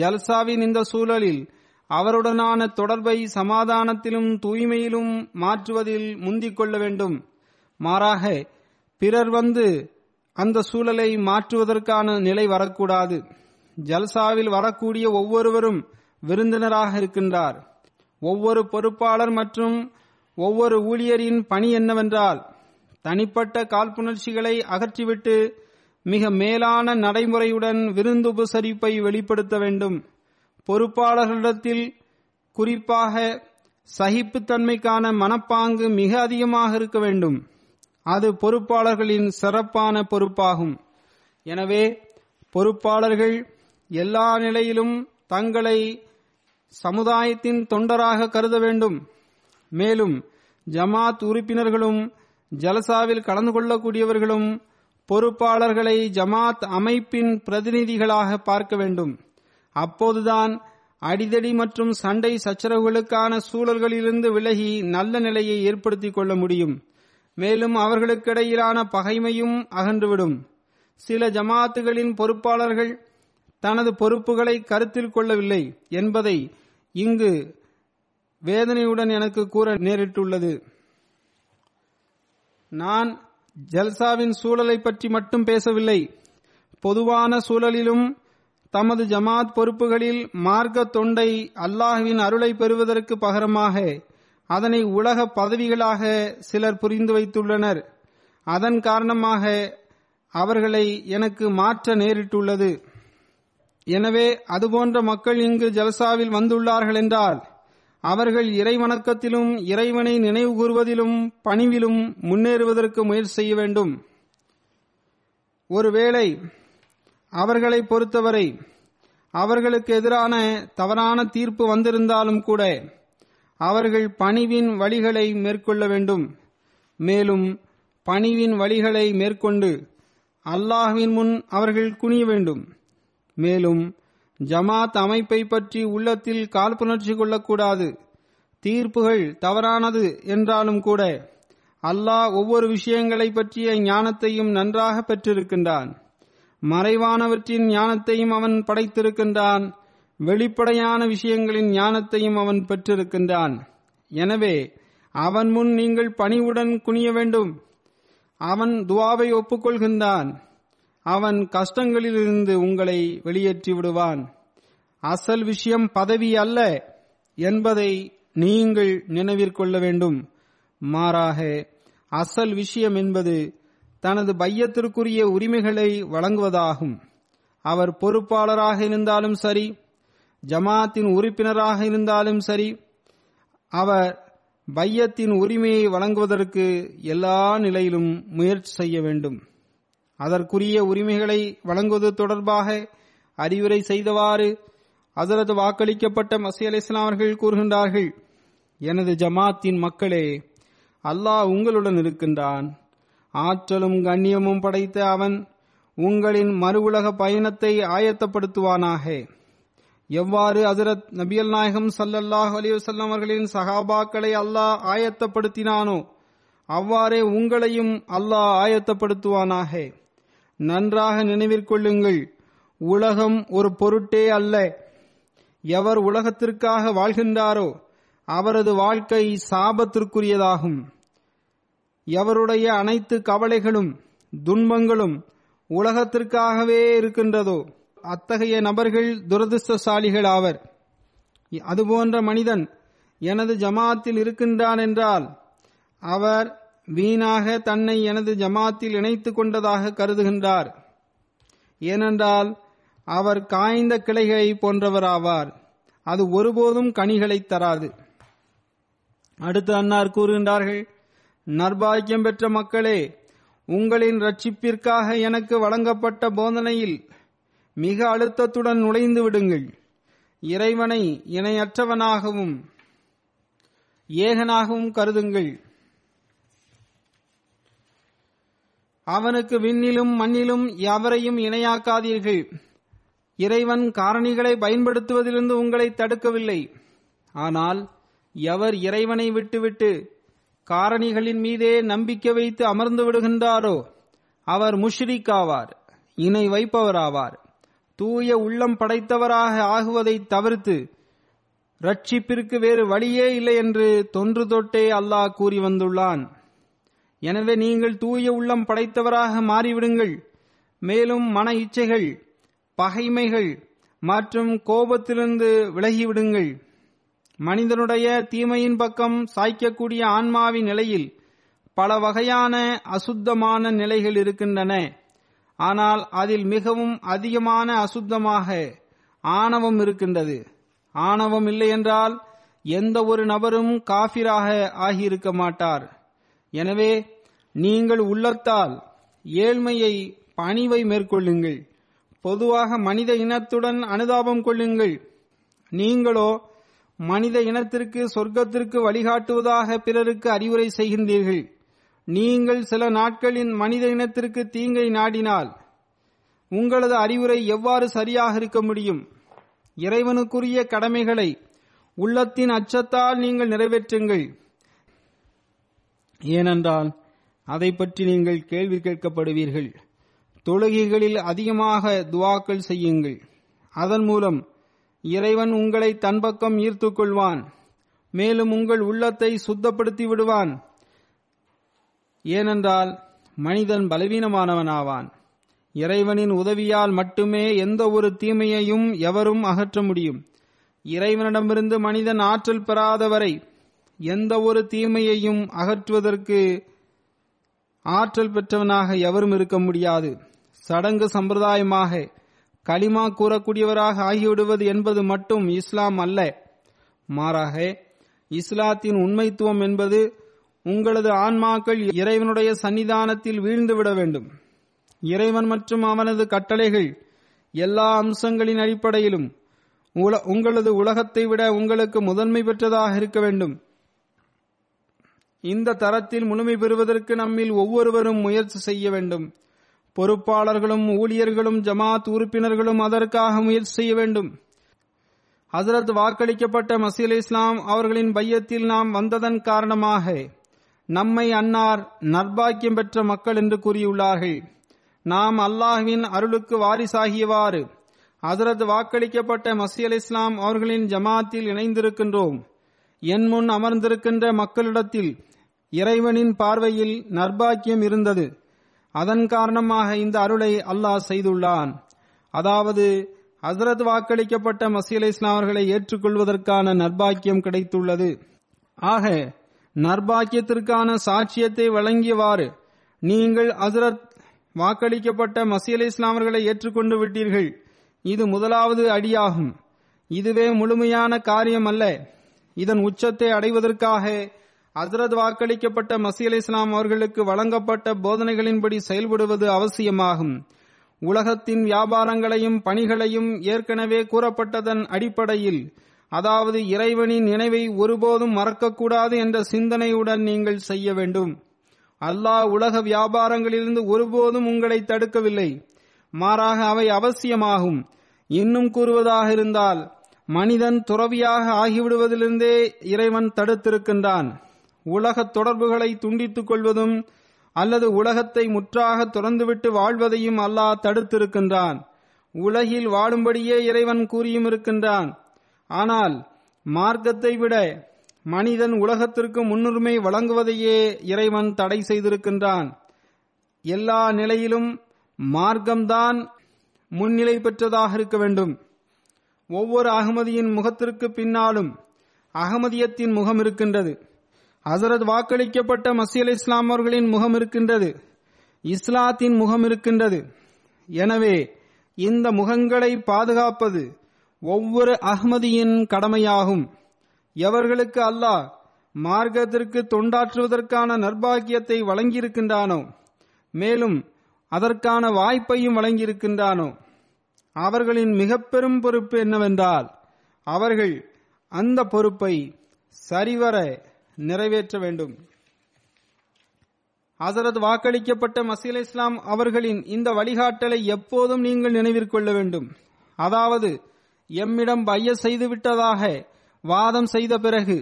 ஜல்சாவின் இந்த சூழலில் அவருடனான தொடர்பை சமாதானத்திலும் தூய்மையிலும் மாற்றுவதில் முந்திக் கொள்ள வேண்டும். மாறாக பிறர் வந்து அந்த சூழலை மாற்றுவதற்கான நிலை வரக்கூடாது. ஜல்சாவில் வரக்கூடிய ஒவ்வொருவரும் விருந்தினராக இருக்கின்றார். ஒவ்வொரு பொறுப்பாளர் மற்றும் ஒவ்வொரு ஊழியரின் பணி என்னவென்றால் தனிப்பட்ட காழ்ப்புணர்ச்சிகளை அகற்றிவிட்டு மிக மேலான நடைமுறையுடன் விருந்துபசரிப்பை வெளிப்படுத்த வேண்டும். பொறுப்பாளர்களிடத்தில் குறிப்பாக சகிப்புத்தன்மைக்கான மனப்பாங்கு மிக அதிகமாக இருக்க வேண்டும். அது பொறுப்பாளர்களின் சிறப்பான பொறுப்பாகும். எனவே பொறுப்பாளர்கள் எல்லா நிலையிலும் தங்களை சமுதாயத்தின் தொண்டராக கருத வேண்டும். மேலும் ஜமாத் உறுப்பினர்களும் ஜல்சாவில் கலந்து கொள்ளக்கூடியவர்களும் பொறுப்பாளர்களை ஜமாத் அமைப்பின் பிரதிநிதிகளாக பார்க்க வேண்டும். அப்போதுதான் அடிதடி மற்றும் சண்டை சச்சரவுகளுக்கான சூழல்களிலிருந்து விலகி நல்ல நிலையை ஏற்படுத்திக் கொள்ள முடியும். மேலும் அவர்களுக்கிடையிலான பகைமையும் அகன்றுவிடும். சில ஜமாத்துகளின் பொறுப்பாளர்கள் தனது பொறுப்புகளை கருத்தில் கொள்ளவில்லை என்பதை இங்கு வேதனையுடன் எனக்கு கூற நேரிட்டுள்ளது. நான் ஜல்சாவின் சூழலை பற்றி மட்டும் பேசவில்லை, பொதுவான சூழலிலும் தமது ஜமாத் பொறுப்புகளில் மார்க்க தொண்டை அல்லாஹ்வின் அருளை பெறுவதற்கு பகரமாக அதனை உலக பதவிகளாக சிலர் புரிந்து வைத்துள்ளனர். அதன் காரணமாக அவர்களை எனக்கு மாற்ற நேரிட்டுள்ளது. எனவே அதுபோன்ற மக்கள் இங்கு ஜல்சாவில் வந்துள்ளார்கள் என்றால் அவர்கள் இறைவணக்கத்திலும் இறைவனை நினைவு கூறுவதிலும் பணிவிலும் முன்னேறுவதற்கு முயற்சி செய்ய வேண்டும். ஒருவேளை அவர்களை பொறுத்தவரை அவர்களுக்கு எதிரான தவறான தீர்ப்பு வந்திருந்தாலும் கூட அவர்கள் பணிவின் வழிகளை மேற்கொள்ள வேண்டும். மேலும் பணிவின் வழிகளை மேற்கொண்டு அல்லாஹ்வின் முன் அவர்கள் குனிய வேண்டும். மேலும் ஜமாத் அமைப்பை பற்றி உள்ளத்தில் காழ்ப்புணர்ச்சி கொள்ளக்கூடாது. தீர்ப்புகள் தவறானது என்றாலும் கூட அல்லாஹ் ஒவ்வொரு விஷயங்களை பற்றிய ஞானத்தையும் நன்றாக பெற்றிருக்கின்றான். மறைவானவற்றின் ஞானத்தையும் அவன் படைத்திருக்கின்றான். வெளிப்படையான விஷயங்களின் ஞானத்தையும் அவன் பெற்றிருக்கின்றான். எனவே அவன் முன் நீங்கள் பணிவுடன் குனிய வேண்டும். அவன் துவாவை ஒப்புக்கொள்கின்றான். அவன் கஷ்டங்களிலிருந்து உங்களை வெளியேற்றி விடுவான். அசல் விஷயம் பதவி அல்ல என்பதை நீங்கள் நினைவிற்கொள்ள வேண்டும். மாறாக அசல் விஷயம் என்பது தனது பையத்திற்குரிய உரிமைகளை வழங்குவதாகும். அவர் பொறுப்பாளராக இருந்தாலும் சரி, ஜமாத்தின் உறுப்பினராக இருந்தாலும் சரி, அவர் பையத்தின் உரிமையை வழங்குவதற்கு எல்லா நிலையிலும் முயற்சி செய்ய வேண்டும். அதற்குரிய உரிமைகளை வழங்குவது தொடர்பாக அறிவுரை செய்தவாறு ஹஜ்ரத் வாக்களிக்கப்பட்ட மஸீஹ் அலைஹிஸ்ஸலாம் அவர்கள் கூறுகின்றார்கள், எனது ஜமாத்தின் மக்களே, அல்லாஹ் உங்களுடன் இருக்கின்றான். ஆற்றலும் கண்ணியமும் படைத்த அவன் உங்களின் மறு உலக பயணத்தை ஆயத்தப்படுத்துவானாக. எவ்வாறு ஹஜ்ரத் நபியல் நாயகம் ஸல்லல்லாஹு அலைஹி வஸல்லம் அவர்களின் சஹாபாக்களை அல்லாஹ் ஆயத்தப்படுத்தினானோ அவ்வாறே உங்களையும் அல்லாஹ் ஆயத்தப்படுத்துவானாக. நன்றாக நினைவிற்கொள்ளுங்கள், உலகம் ஒரு பொருட்டே அல்ல. எவர் உலகத்திற்காக வாழ்கின்றாரோ அவரது வாழ்க்கை சாபத்திற்குரியதாகும். எவருடைய அனைத்து கவலைகளும் துன்பங்களும் உலகத்திற்காகவே இருக்கின்றதோ அத்தகைய நபர்கள் துரதிர்ஷ்டசாலிகள் ஆவர். அதுபோன்ற மனிதன் எனது ஜமாத்தில் இருக்கின்றான் என்றால் அவர் வீணாக தன்னை எனது ஜமாத்தில் இணைத்து கொண்டதாக கருதுகின்றார். ஏனென்றால் அவர் காய்ந்த கிளைகளை போன்றவராவார். அது ஒருபோதும் கனிகளை தராது. அடுத்து அன்னார் கூறுகின்றார்கள், நற்பாக்கியம் பெற்ற மக்களே, உங்களின் ரட்சிப்பிற்காக எனக்கு வழங்கப்பட்ட போதனையில் மிக அழுத்தத்துடன் நுழைந்து விடுங்கள். இறைவனை இணையற்றவனாகவும் ஏகனாகவும் கருதுங்கள். அவனுக்கு விண்ணிலும் மண்ணிலும் எவரையும் இணையாக்காதீர்கள். இறைவன் காரணிகளை பயன்படுத்துவதிலிருந்து உங்களை தடுக்கவில்லை. ஆனால் எவர் இறைவனை விட்டுவிட்டு காரணிகளின் மீதே நம்பிக்கை வைத்து அமர்ந்து விடுகின்றாரோ அவர் முஷ்ரிக் ஆவார், இணை வைப்பவராவார். தூய உள்ளம் படைத்தவராக ஆகுவதை தவிர்த்து ரட்சிப்பிற்கு வேறு வழியே இல்லை என்று தொன்று தொட்டே அல்லாஹ் கூறி வந்துள்ளான். எனவே நீங்கள் தூய உள்ளம் படைத்தவராக மாறிவிடுங்கள். மேலும் மன இச்சைகள், பகைமைகள் மற்றும் கோபத்திலிருந்து விலகிவிடுங்கள். மனிதனுடைய தீமையின் பக்கம் சாய்க்கக்கூடிய ஆன்மாவின் நிலையில் பல வகையான அசுத்தமான நிலைகள் இருக்கின்றன. ஆனால் அதில் மிகவும் அதிகமான அசுத்தமாக ஆணவம் இருக்கின்றது. ஆணவம் இல்லை என்றால் எந்த ஒரு நபரும் காஃபிராக ஆகியிருக்க மாட்டார். எனவே நீங்கள் உள்ளத்தால் ஏழ்மையை பணிவை மேற்கொள்ளுங்கள். பொதுவாக மனித இனத்துடன் அனுதாபம் கொள்ளுங்கள். நீங்களோ மனித இனத்திற்கு சொர்க்கத்திற்கு வழிகாட்டுவதாக பிறருக்கு அறிவுரை செய்கின்றீர்கள். நீங்கள் சில நாட்களின் மனித இனத்திற்கு தீங்கை நாடினால் உங்களது அறிவுரை எவ்வாறு சரியாக இருக்க முடியும்? இறைவனுக்குரிய கடமைகளை உள்ளத்தின் அச்சத்தால் நீங்கள் நிறைவேற்றுங்கள். ஏனென்றால் அதை பற்றி நீங்கள் கேள்வி கேட்கப்படுவீர்கள். தொழுகைகளில் அதிகமாக துவாக்கள் செய்யுங்கள். அதன் மூலம் இறைவன் உங்களை தன் பக்கம் ஈர்த்து கொள்வான். மேலும் உங்கள் உள்ளத்தை சுத்தப்படுத்தி விடுவான். ஏனென்றால் மனிதன் பலவீனமானவனாவான். இறைவனின் உதவியால் மட்டுமே எந்த ஒரு தீமையையும் எவரும் அகற்ற முடியும். இறைவனிடமிருந்து மனிதன் ஆற்றல் பெறாதவரை எந்த ஒரு தீமையையும் அகற்றுவதற்கு ஆற்றல் பெற்றவனாக எவரும் இருக்க முடியாது. சடங்கு சம்பிரதாயமாக களிமா கூறக்கூடியவராக ஆகிவிடுவது என்பது மட்டும் இஸ்லாம் அல்ல. மாறாக இஸ்லாத்தின் உண்மைத்துவம் என்பது உங்களது ஆன்மாக்கள் இறைவனுடைய சன்னிதானத்தில் வீழ்ந்துவிட வேண்டும். இறைவன் மற்றும் அவனது கட்டளைகள் எல்லா அம்சங்களின் அடிப்படையிலும் உங்களது உலகத்தை விட உங்களுக்கு முதன்மை பெற்றதாக இருக்க வேண்டும். இந்த தரத்தில் முழுமை பெறுவதற்கு நம்மில் ஒவ்வொருவரும் முயற்சி செய்ய வேண்டும். பொறுப்பாளர்களும் ஊழியர்களும் ஜமாத் உறுப்பினர்களும் அதற்காக முயற்சி செய்ய வேண்டும். ஹசரத் வாக்களிக்கப்பட்ட மசீல் இஸ்லாம் அவர்களின் பையத்தில் நாம் வந்ததன் காரணமாக நம்மை அன்னார் நற்பாக்கியம் பெற்ற மக்கள் என்று கூறியுள்ளார்கள். நாம் அல்லாஹ்வின் அருளுக்கு வாரிசாகியவாறு ஹசரத் வாக்களிக்கப்பட்ட மசீல் இஸ்லாம் அவர்களின் ஜமாத்தில் இணைந்திருக்கின்றோம். என் முன் அமர்ந்திருக்கின்ற மக்களிடத்தில் இறைவனின் பார்வையில் நற்பாக்கியம் இருந்தது. அதன் காரணமாக இந்த அருளை அல்லாஹ் செய்துள்ளான். அதாவது ஹசரத் வாக்களிக்கப்பட்ட மசீல் இஸ்லாம் அவர்களை ஏற்றுக்கொள்வதற்கான நற்பாக்கியம் கிடைத்துள்ளது. ஆக நற்பாக்கியத்திற்கான சாட்சியத்தை வழங்கியவாறு நீங்கள் ஹசரத் வாக்களிக்கப்பட்ட மசீல் இஸ்லாம் அவர்களை ஏற்றுக்கொண்டு விட்டீர்கள். இது முதலாவது அடியாகும். இதுவே முழுமையான காரியம் அல்ல. இதன் உச்சத்தை அடைவதற்காக ஹசரத் வாக்களிக்கப்பட்ட மசீல் இஸ்லாம் அவர்களுக்கு வழங்கப்பட்ட போதனைகளின்படி செயல்படுவது அவசியமாகும். உலகத்தின் வியாபாரங்களையும் பணிகளையும் ஏற்கனவே கூறப்பட்டதன் அடிப்படையில், அதாவது இறைவனின் நினைவை ஒருபோதும் மறக்கக்கூடாது என்ற சிந்தனையுடன் நீங்கள் செய்ய வேண்டும். அல்லாஹ் உலக வியாபாரங்களிலிருந்து ஒருபோதும் உங்களை தடுக்கவில்லை, மாறாக அவை அவசியமாகும். இன்னும் கூறுவதாக இருந்தால், மனிதன் துறவியாக ஆகிவிடுவதிலிருந்தே இறைவன் தடுத்திருக்கின்றான். உலக தொடர்புகளை துண்டித்துக் கொள்வதும் அல்லது உலகத்தை முற்றாக துறந்துவிட்டு வாழ்வதையும் அல்லாஹ் தடுத்திருக்கின்றான். உலகில் வாடும்படியே இறைவன் கூறியும் இருக்கின்றான். ஆனால் மார்க்கத்தை விட மனிதன் உலகத்திற்கு முன்னுரிமை வழங்குவதையே இறைவன் தடை செய்திருக்கின்றான். எல்லா நிலையிலும் மார்க்கம்தான் முன்னிலை பெற்றதாக இருக்க வேண்டும். ஒவ்வொரு அகமதியின் முகத்திற்கு பின்னாலும் அகமதியத்தின் முகம் இருக்கின்றது. ஹசரத் வாக்களிக்கப்பட்ட மசீல் இஸ்லாம் அவர்களின் முகம் இருக்கின்றது. இஸ்லாத்தின் முகம் இருக்கின்றது. எனவே இந்த முகங்களை பாதுகாப்பது ஒவ்வொரு அஹ்மதியின் கடமையாகும். எவர்களுக்கு அல்லாஹ் மார்க்கத்திற்கு தொண்டாற்றுவதற்கான நற்பாக்கியத்தை வழங்கியிருக்கின்றானோ, மேலும் அதற்கான வாய்ப்பையும் வழங்கியிருக்கின்றானோ, அவர்களின் மிக பெரும் பொறுப்பு என்னவென்றால், அவர்கள் அந்த பொறுப்பை சரிவர நிறைவேற்ற வேண்டும். ஹசரத் வாக்களிக்கப்பட்ட மசீல் இஸ்லாம் அவர்களின் இந்த வழிகாட்டலை எப்போதும் நீங்கள் நினைவிற்கொள்ள வேண்டும். அதாவது எம்மிடம் பைய செய்து விட்டதாக வாதம் செய்த பிறகு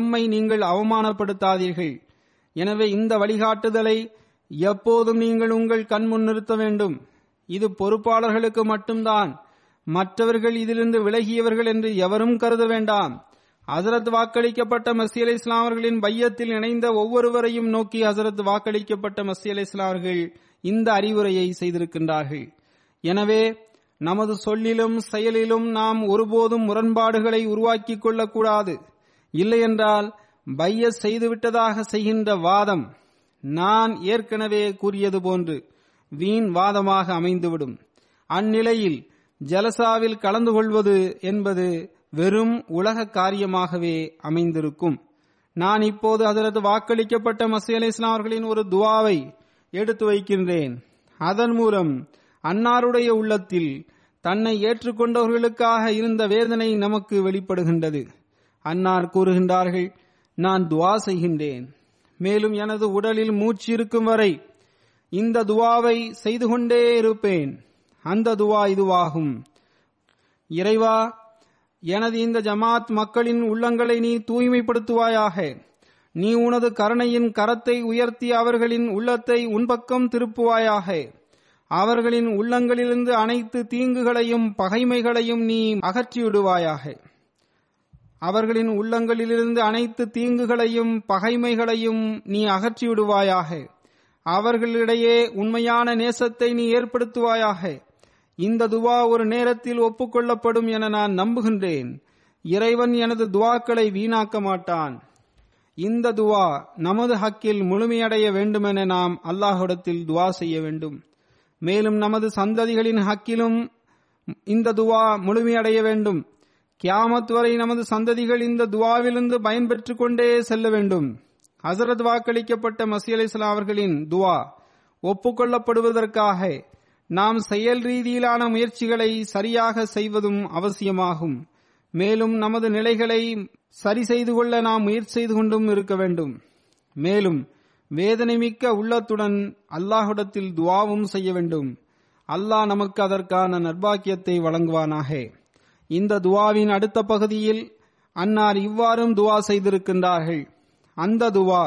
எம்மை நீங்கள் அவமானப்படுத்தாதீர்கள். எனவே இந்த வழிகாட்டுதலை எப்போதும் நீங்கள் உங்கள் கண்முன் நிறுத்த வேண்டும். இது பொறுப்பாளர்களுக்கு மட்டும்தான், மற்றவர்கள் இதிலிருந்து விலகியவர்கள் என்று எவரும் கருத வேண்டாம். ஹசரத் வாக்களிக்கப்பட்ட மசீல் இஸ்லாம் அவர்களின் பையத்தில் இணைந்த ஒவ்வொருவரையும் நோக்கி ஹசரத் வாக்களிக்கப்பட்ட மசீல் இஸ்லாம் அவர்கள் இந்த அறிவுரையை செய்திருக்கின்றார்கள். எனவே நமது சொல்லிலும் செயலிலும் நாம் ஒருபோதும் முரண்பாடுகளை உருவாக்கி கொள்ளக்கூடாது. இல்லையென்றால் பைய செய்துவிட்டதாக செய்கின்ற வாதம் நான் ஏற்கனவே கூறியது போன்று வீண் வாதமாக அமைந்துவிடும். அந்நிலையில் ஜலசாவில் கலந்து கொள்வது என்பது வெறும் உலக காரியமாகவே அமைந்திருக்கும். நான் இப்போது ஹஜரத் வாக்களிக்கப்பட்ட மசீல் இஸ்லாம் அவர்களின் ஒரு துவாவை எடுத்து வைக்கின்றேன். அதன் மூலம் அன்னாருடைய உள்ளத்தில் தன்னை ஏற்றுக்கொண்டவர்களுக்காக இருந்த வேதனை நமக்கு வெளிப்படுகின்றது. அன்னார் கூறுகின்றார்கள், நான் துவா செய்கின்றேன். மேலும் எனது உடலில் மூச்சு இருக்கும் வரை இந்த துவாவை செய்து கொண்டே இருப்பேன். அந்த துவா இதுவாகும்: இறைவா, எனது இந்த ஜமாத் மக்களின் உள்ளங்களை நீ தூய்மைப்படுத்துவாயாக. நீ உனது கருணையின் கரத்தை உயர்த்தி அவர்களின் உள்ளத்தை உன்பக்கம் திருப்புவாயாக. அவர்களின் உள்ளங்களிலிருந்து அனைத்து தீங்குகளையும் பகைமைகளையும் நீ அகற்றிவிடுவாயாக. அவர்களின் உள்ளங்களிலிருந்து அனைத்து தீங்குகளையும் பகைமைகளையும் நீ அகற்றிவிடுவாயாக. அவர்களிடையே உண்மையான நேசத்தை நீ ஏற்படுத்துவாயாக. இந்த துவா ஒரு நேரத்தில் ஒப்புக்கொள்ளப்படும் என நான் நம்புகின்றேன். இறைவன் எனது துவாக்களை வீணாக்க மாட்டான். இந்த துவா நமது ஹக்கில் முழுமையடைய வேண்டுமென நாம் அல்லாஹ்விடத்தில் துவா செய்ய வேண்டும். மேலும் நமது சந்ததிகளின் ஹக்கிலும் இந்த துவா முழுமையடைய வேண்டும். கியாமத் வரை நமது சந்ததிகள் இந்த துவாவிலிருந்து பயன்பெற்று கொண்டே செல்ல வேண்டும். ஹசரத் வாக்களிக்கப்பட்ட மசீல் இஸ்லாம் அவர்களின் துவா ஒப்புக்கொள்ளப்படுவதற்காக நாம் செயல் ரீதியிலான முயற்சிகளை சரியாக செய்வதும் அவசியமாகும். மேலும் நமது நிலைகளை சரி செய்து கொள்ள நாம் முயற்சி செய்து கொண்டும் இருக்க வேண்டும். மேலும் வேதனைமிக்க உள்ளத்துடன் அல்லாஹ்விடத்தில் துஆவும் செய்ய வேண்டும். அல்லாஹ் நமக்கு அதற்கான நற்பாக்கியத்தை வழங்குவானாக. இந்த துஆவின் அடுத்த பகுதியில் அன்னார் இவ்வாறும் துஆ செய்திருக்கின்றார்கள். அந்த துஆ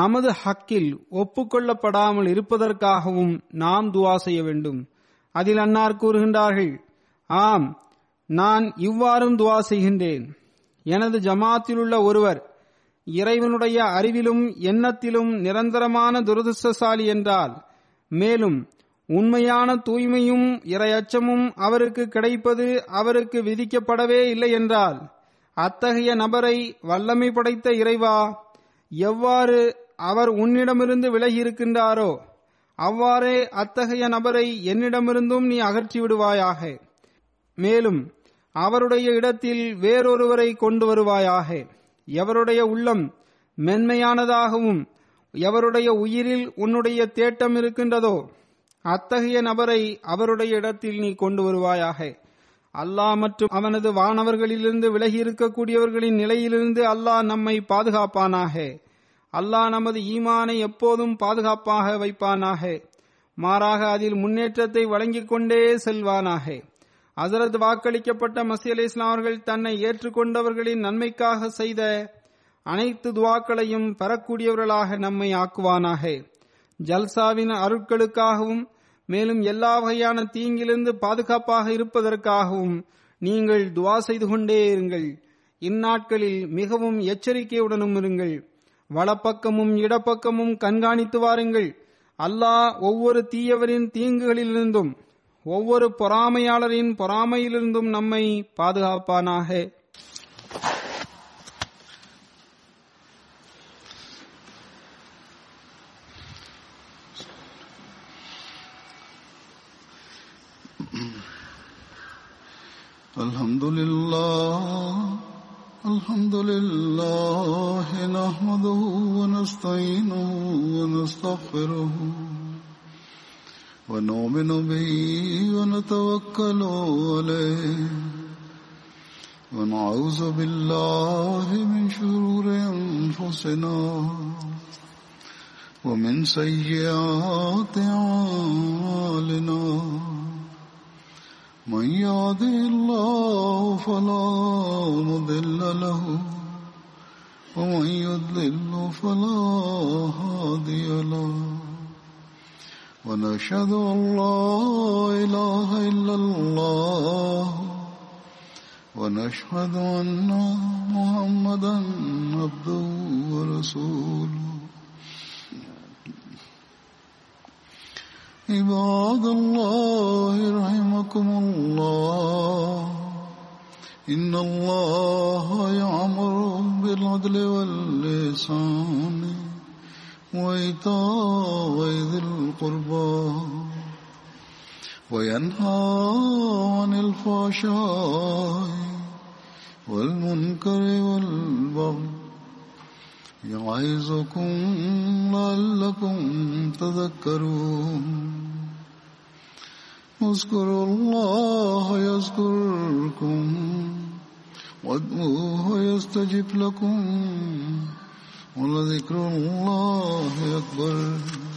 நமது ஹக்கில் ஒப்புக்கொள்ளப்படாமல் இருப்பதற்காகவும் நாம் துஆ செய்ய வேண்டும். அதில் அன்னார் கூறுகின்றார்கள், ஆம், நான் இவ்வாறும் துஆ செய்கின்றேன். எனது ஜமாத்தில் உள்ள ஒருவர் இறைவனுடைய அறிவிலும் எண்ணத்திலும் நிரந்தரமான துரதிருஷ்டசாலி என்றால், மேலும் உண்மையான தூய்மையும் இறையச்சமும் அவருக்கு கிடைப்பது அவருக்கு விதிக்கப்படவே இல்லை என்றால், அத்தகைய நபரை வல்லமை படைத்த இறைவா எவ்வாறு அவர் உன்னிடமிருந்து விலகியிருக்கின்றாரோ அவ்வாறே அத்தகைய நபரை என்னிடமிருந்தும் நீ அகற்றி விடுவாயாக. மேலும் அவருடைய இடத்தில் வேறொருவரை கொண்டு வருவாயாக. எவருடைய உள்ளம் மென்மையானதாகவும் எவருடைய உயிரில் உன்னுடைய தேட்டம் இருக்கின்றதோ அத்தகைய நபரை அவருடைய இடத்தில் நீ கொண்டு வருவாயாக. அல்லாஹ் மற்றும் அவனது வானவர்களிலிருந்து விலகி இருக்கக்கூடியவர்களின் நிலையிலிருந்து அல்லாஹ் நம்மை பாதுகாப்பானாக. அல்லாஹ் நமது ஈமானை எப்போதும் பாதுகாப்பாக வைப்பானாக. மாறாக அதில் முன்னேற்றத்தை வழங்கிக் கொண்டே செல்வானாக. ஹஸரத் வாக்களிக்கப்பட்ட மஸீஹ் அலைஹிஸ்ஸலாம் அவர்கள் தன்னை ஏற்றுக்கொண்டவர்களின் நன்மைக்காக செய்த அனைத்து துஆக்களையும் பெறக்கூடியவர்களாக நம்மை ஆக்குவானாக. ஜல்சாவின் அருட்களுக்காகவும் மேலும் எல்லா வகையான தீங்கிலிருந்து பாதுகாப்பாக இருப்பதற்காகவும் நீங்கள் துஆ செய்து கொண்டே இருங்கள். இந்நாட்களில் மிகவும் எச்சரிக்கையுடனும் இருங்கள். வலப்பக்கமும் இடப்பக்கமும் கண்காணித்து வாருங்கள். அல்லாஹ் ஒவ்வொரு தீயவரின் தீங்குகளிலிருந்தும் ஒவ்வொரு பொறாமையாளரின் பொறாமையிலிருந்தும் நம்மை பாதுகாப்பானாக. அல்ஹம்துலில்லாஹ் அல்ஹம்துலில்லாஹ் நஹ்மதுஹு வ நஸ்தஈனுஹு வ நஸ்தக்ஃபிருஹு وَنُؤْمِنُ بِهِ وَنَتَوَكَّلُ عَلَيْهِ وَنَعُوذُ بِاللَّهِ مِنْ شُرُورِ أَنْفُسِنَا وَمِنْ سَيِّئَاتِ أَعْمَالِنَا مَنْ يَهْدِهِ اللَّهُ فَلَا مُضِلَّ لَهُ وَمَنْ يُضْلِلْهُ فَلَا هَادِيَ لَهُ وَنَشْهَدُ أَنْ لَا إِلَٰهَ إِلَّا اللَّهُ وَنَشْهَدُ أَنَّ مُحَمَّدًا عَبْدُهُ وَرَسُولُهُ عِبَادَ اللَّهِ رَحِمَكُمُ اللَّهُ إِنَّ اللَّهَ يَأْمُرُ بِالْعَدْلِ وَالْإِحْسَانِ وَإِيتَاءِ ذِي الْقُرْبَى وَيَنْهَى عَنِ الْفَحْشَاءِ وَالْمُنكَرِ وَالْبَغْيِ يَعِظُكُمْ لَعَلَّكُمْ تَذَكَّرُونَ اذْكُرُوا اللَّهَ يَذْكُرْكُمْ وَادْعُوهُ يَسْتَجِبْ لَكُمْ وَلَذِكْرُ اللَّهِ أَكْبَرُ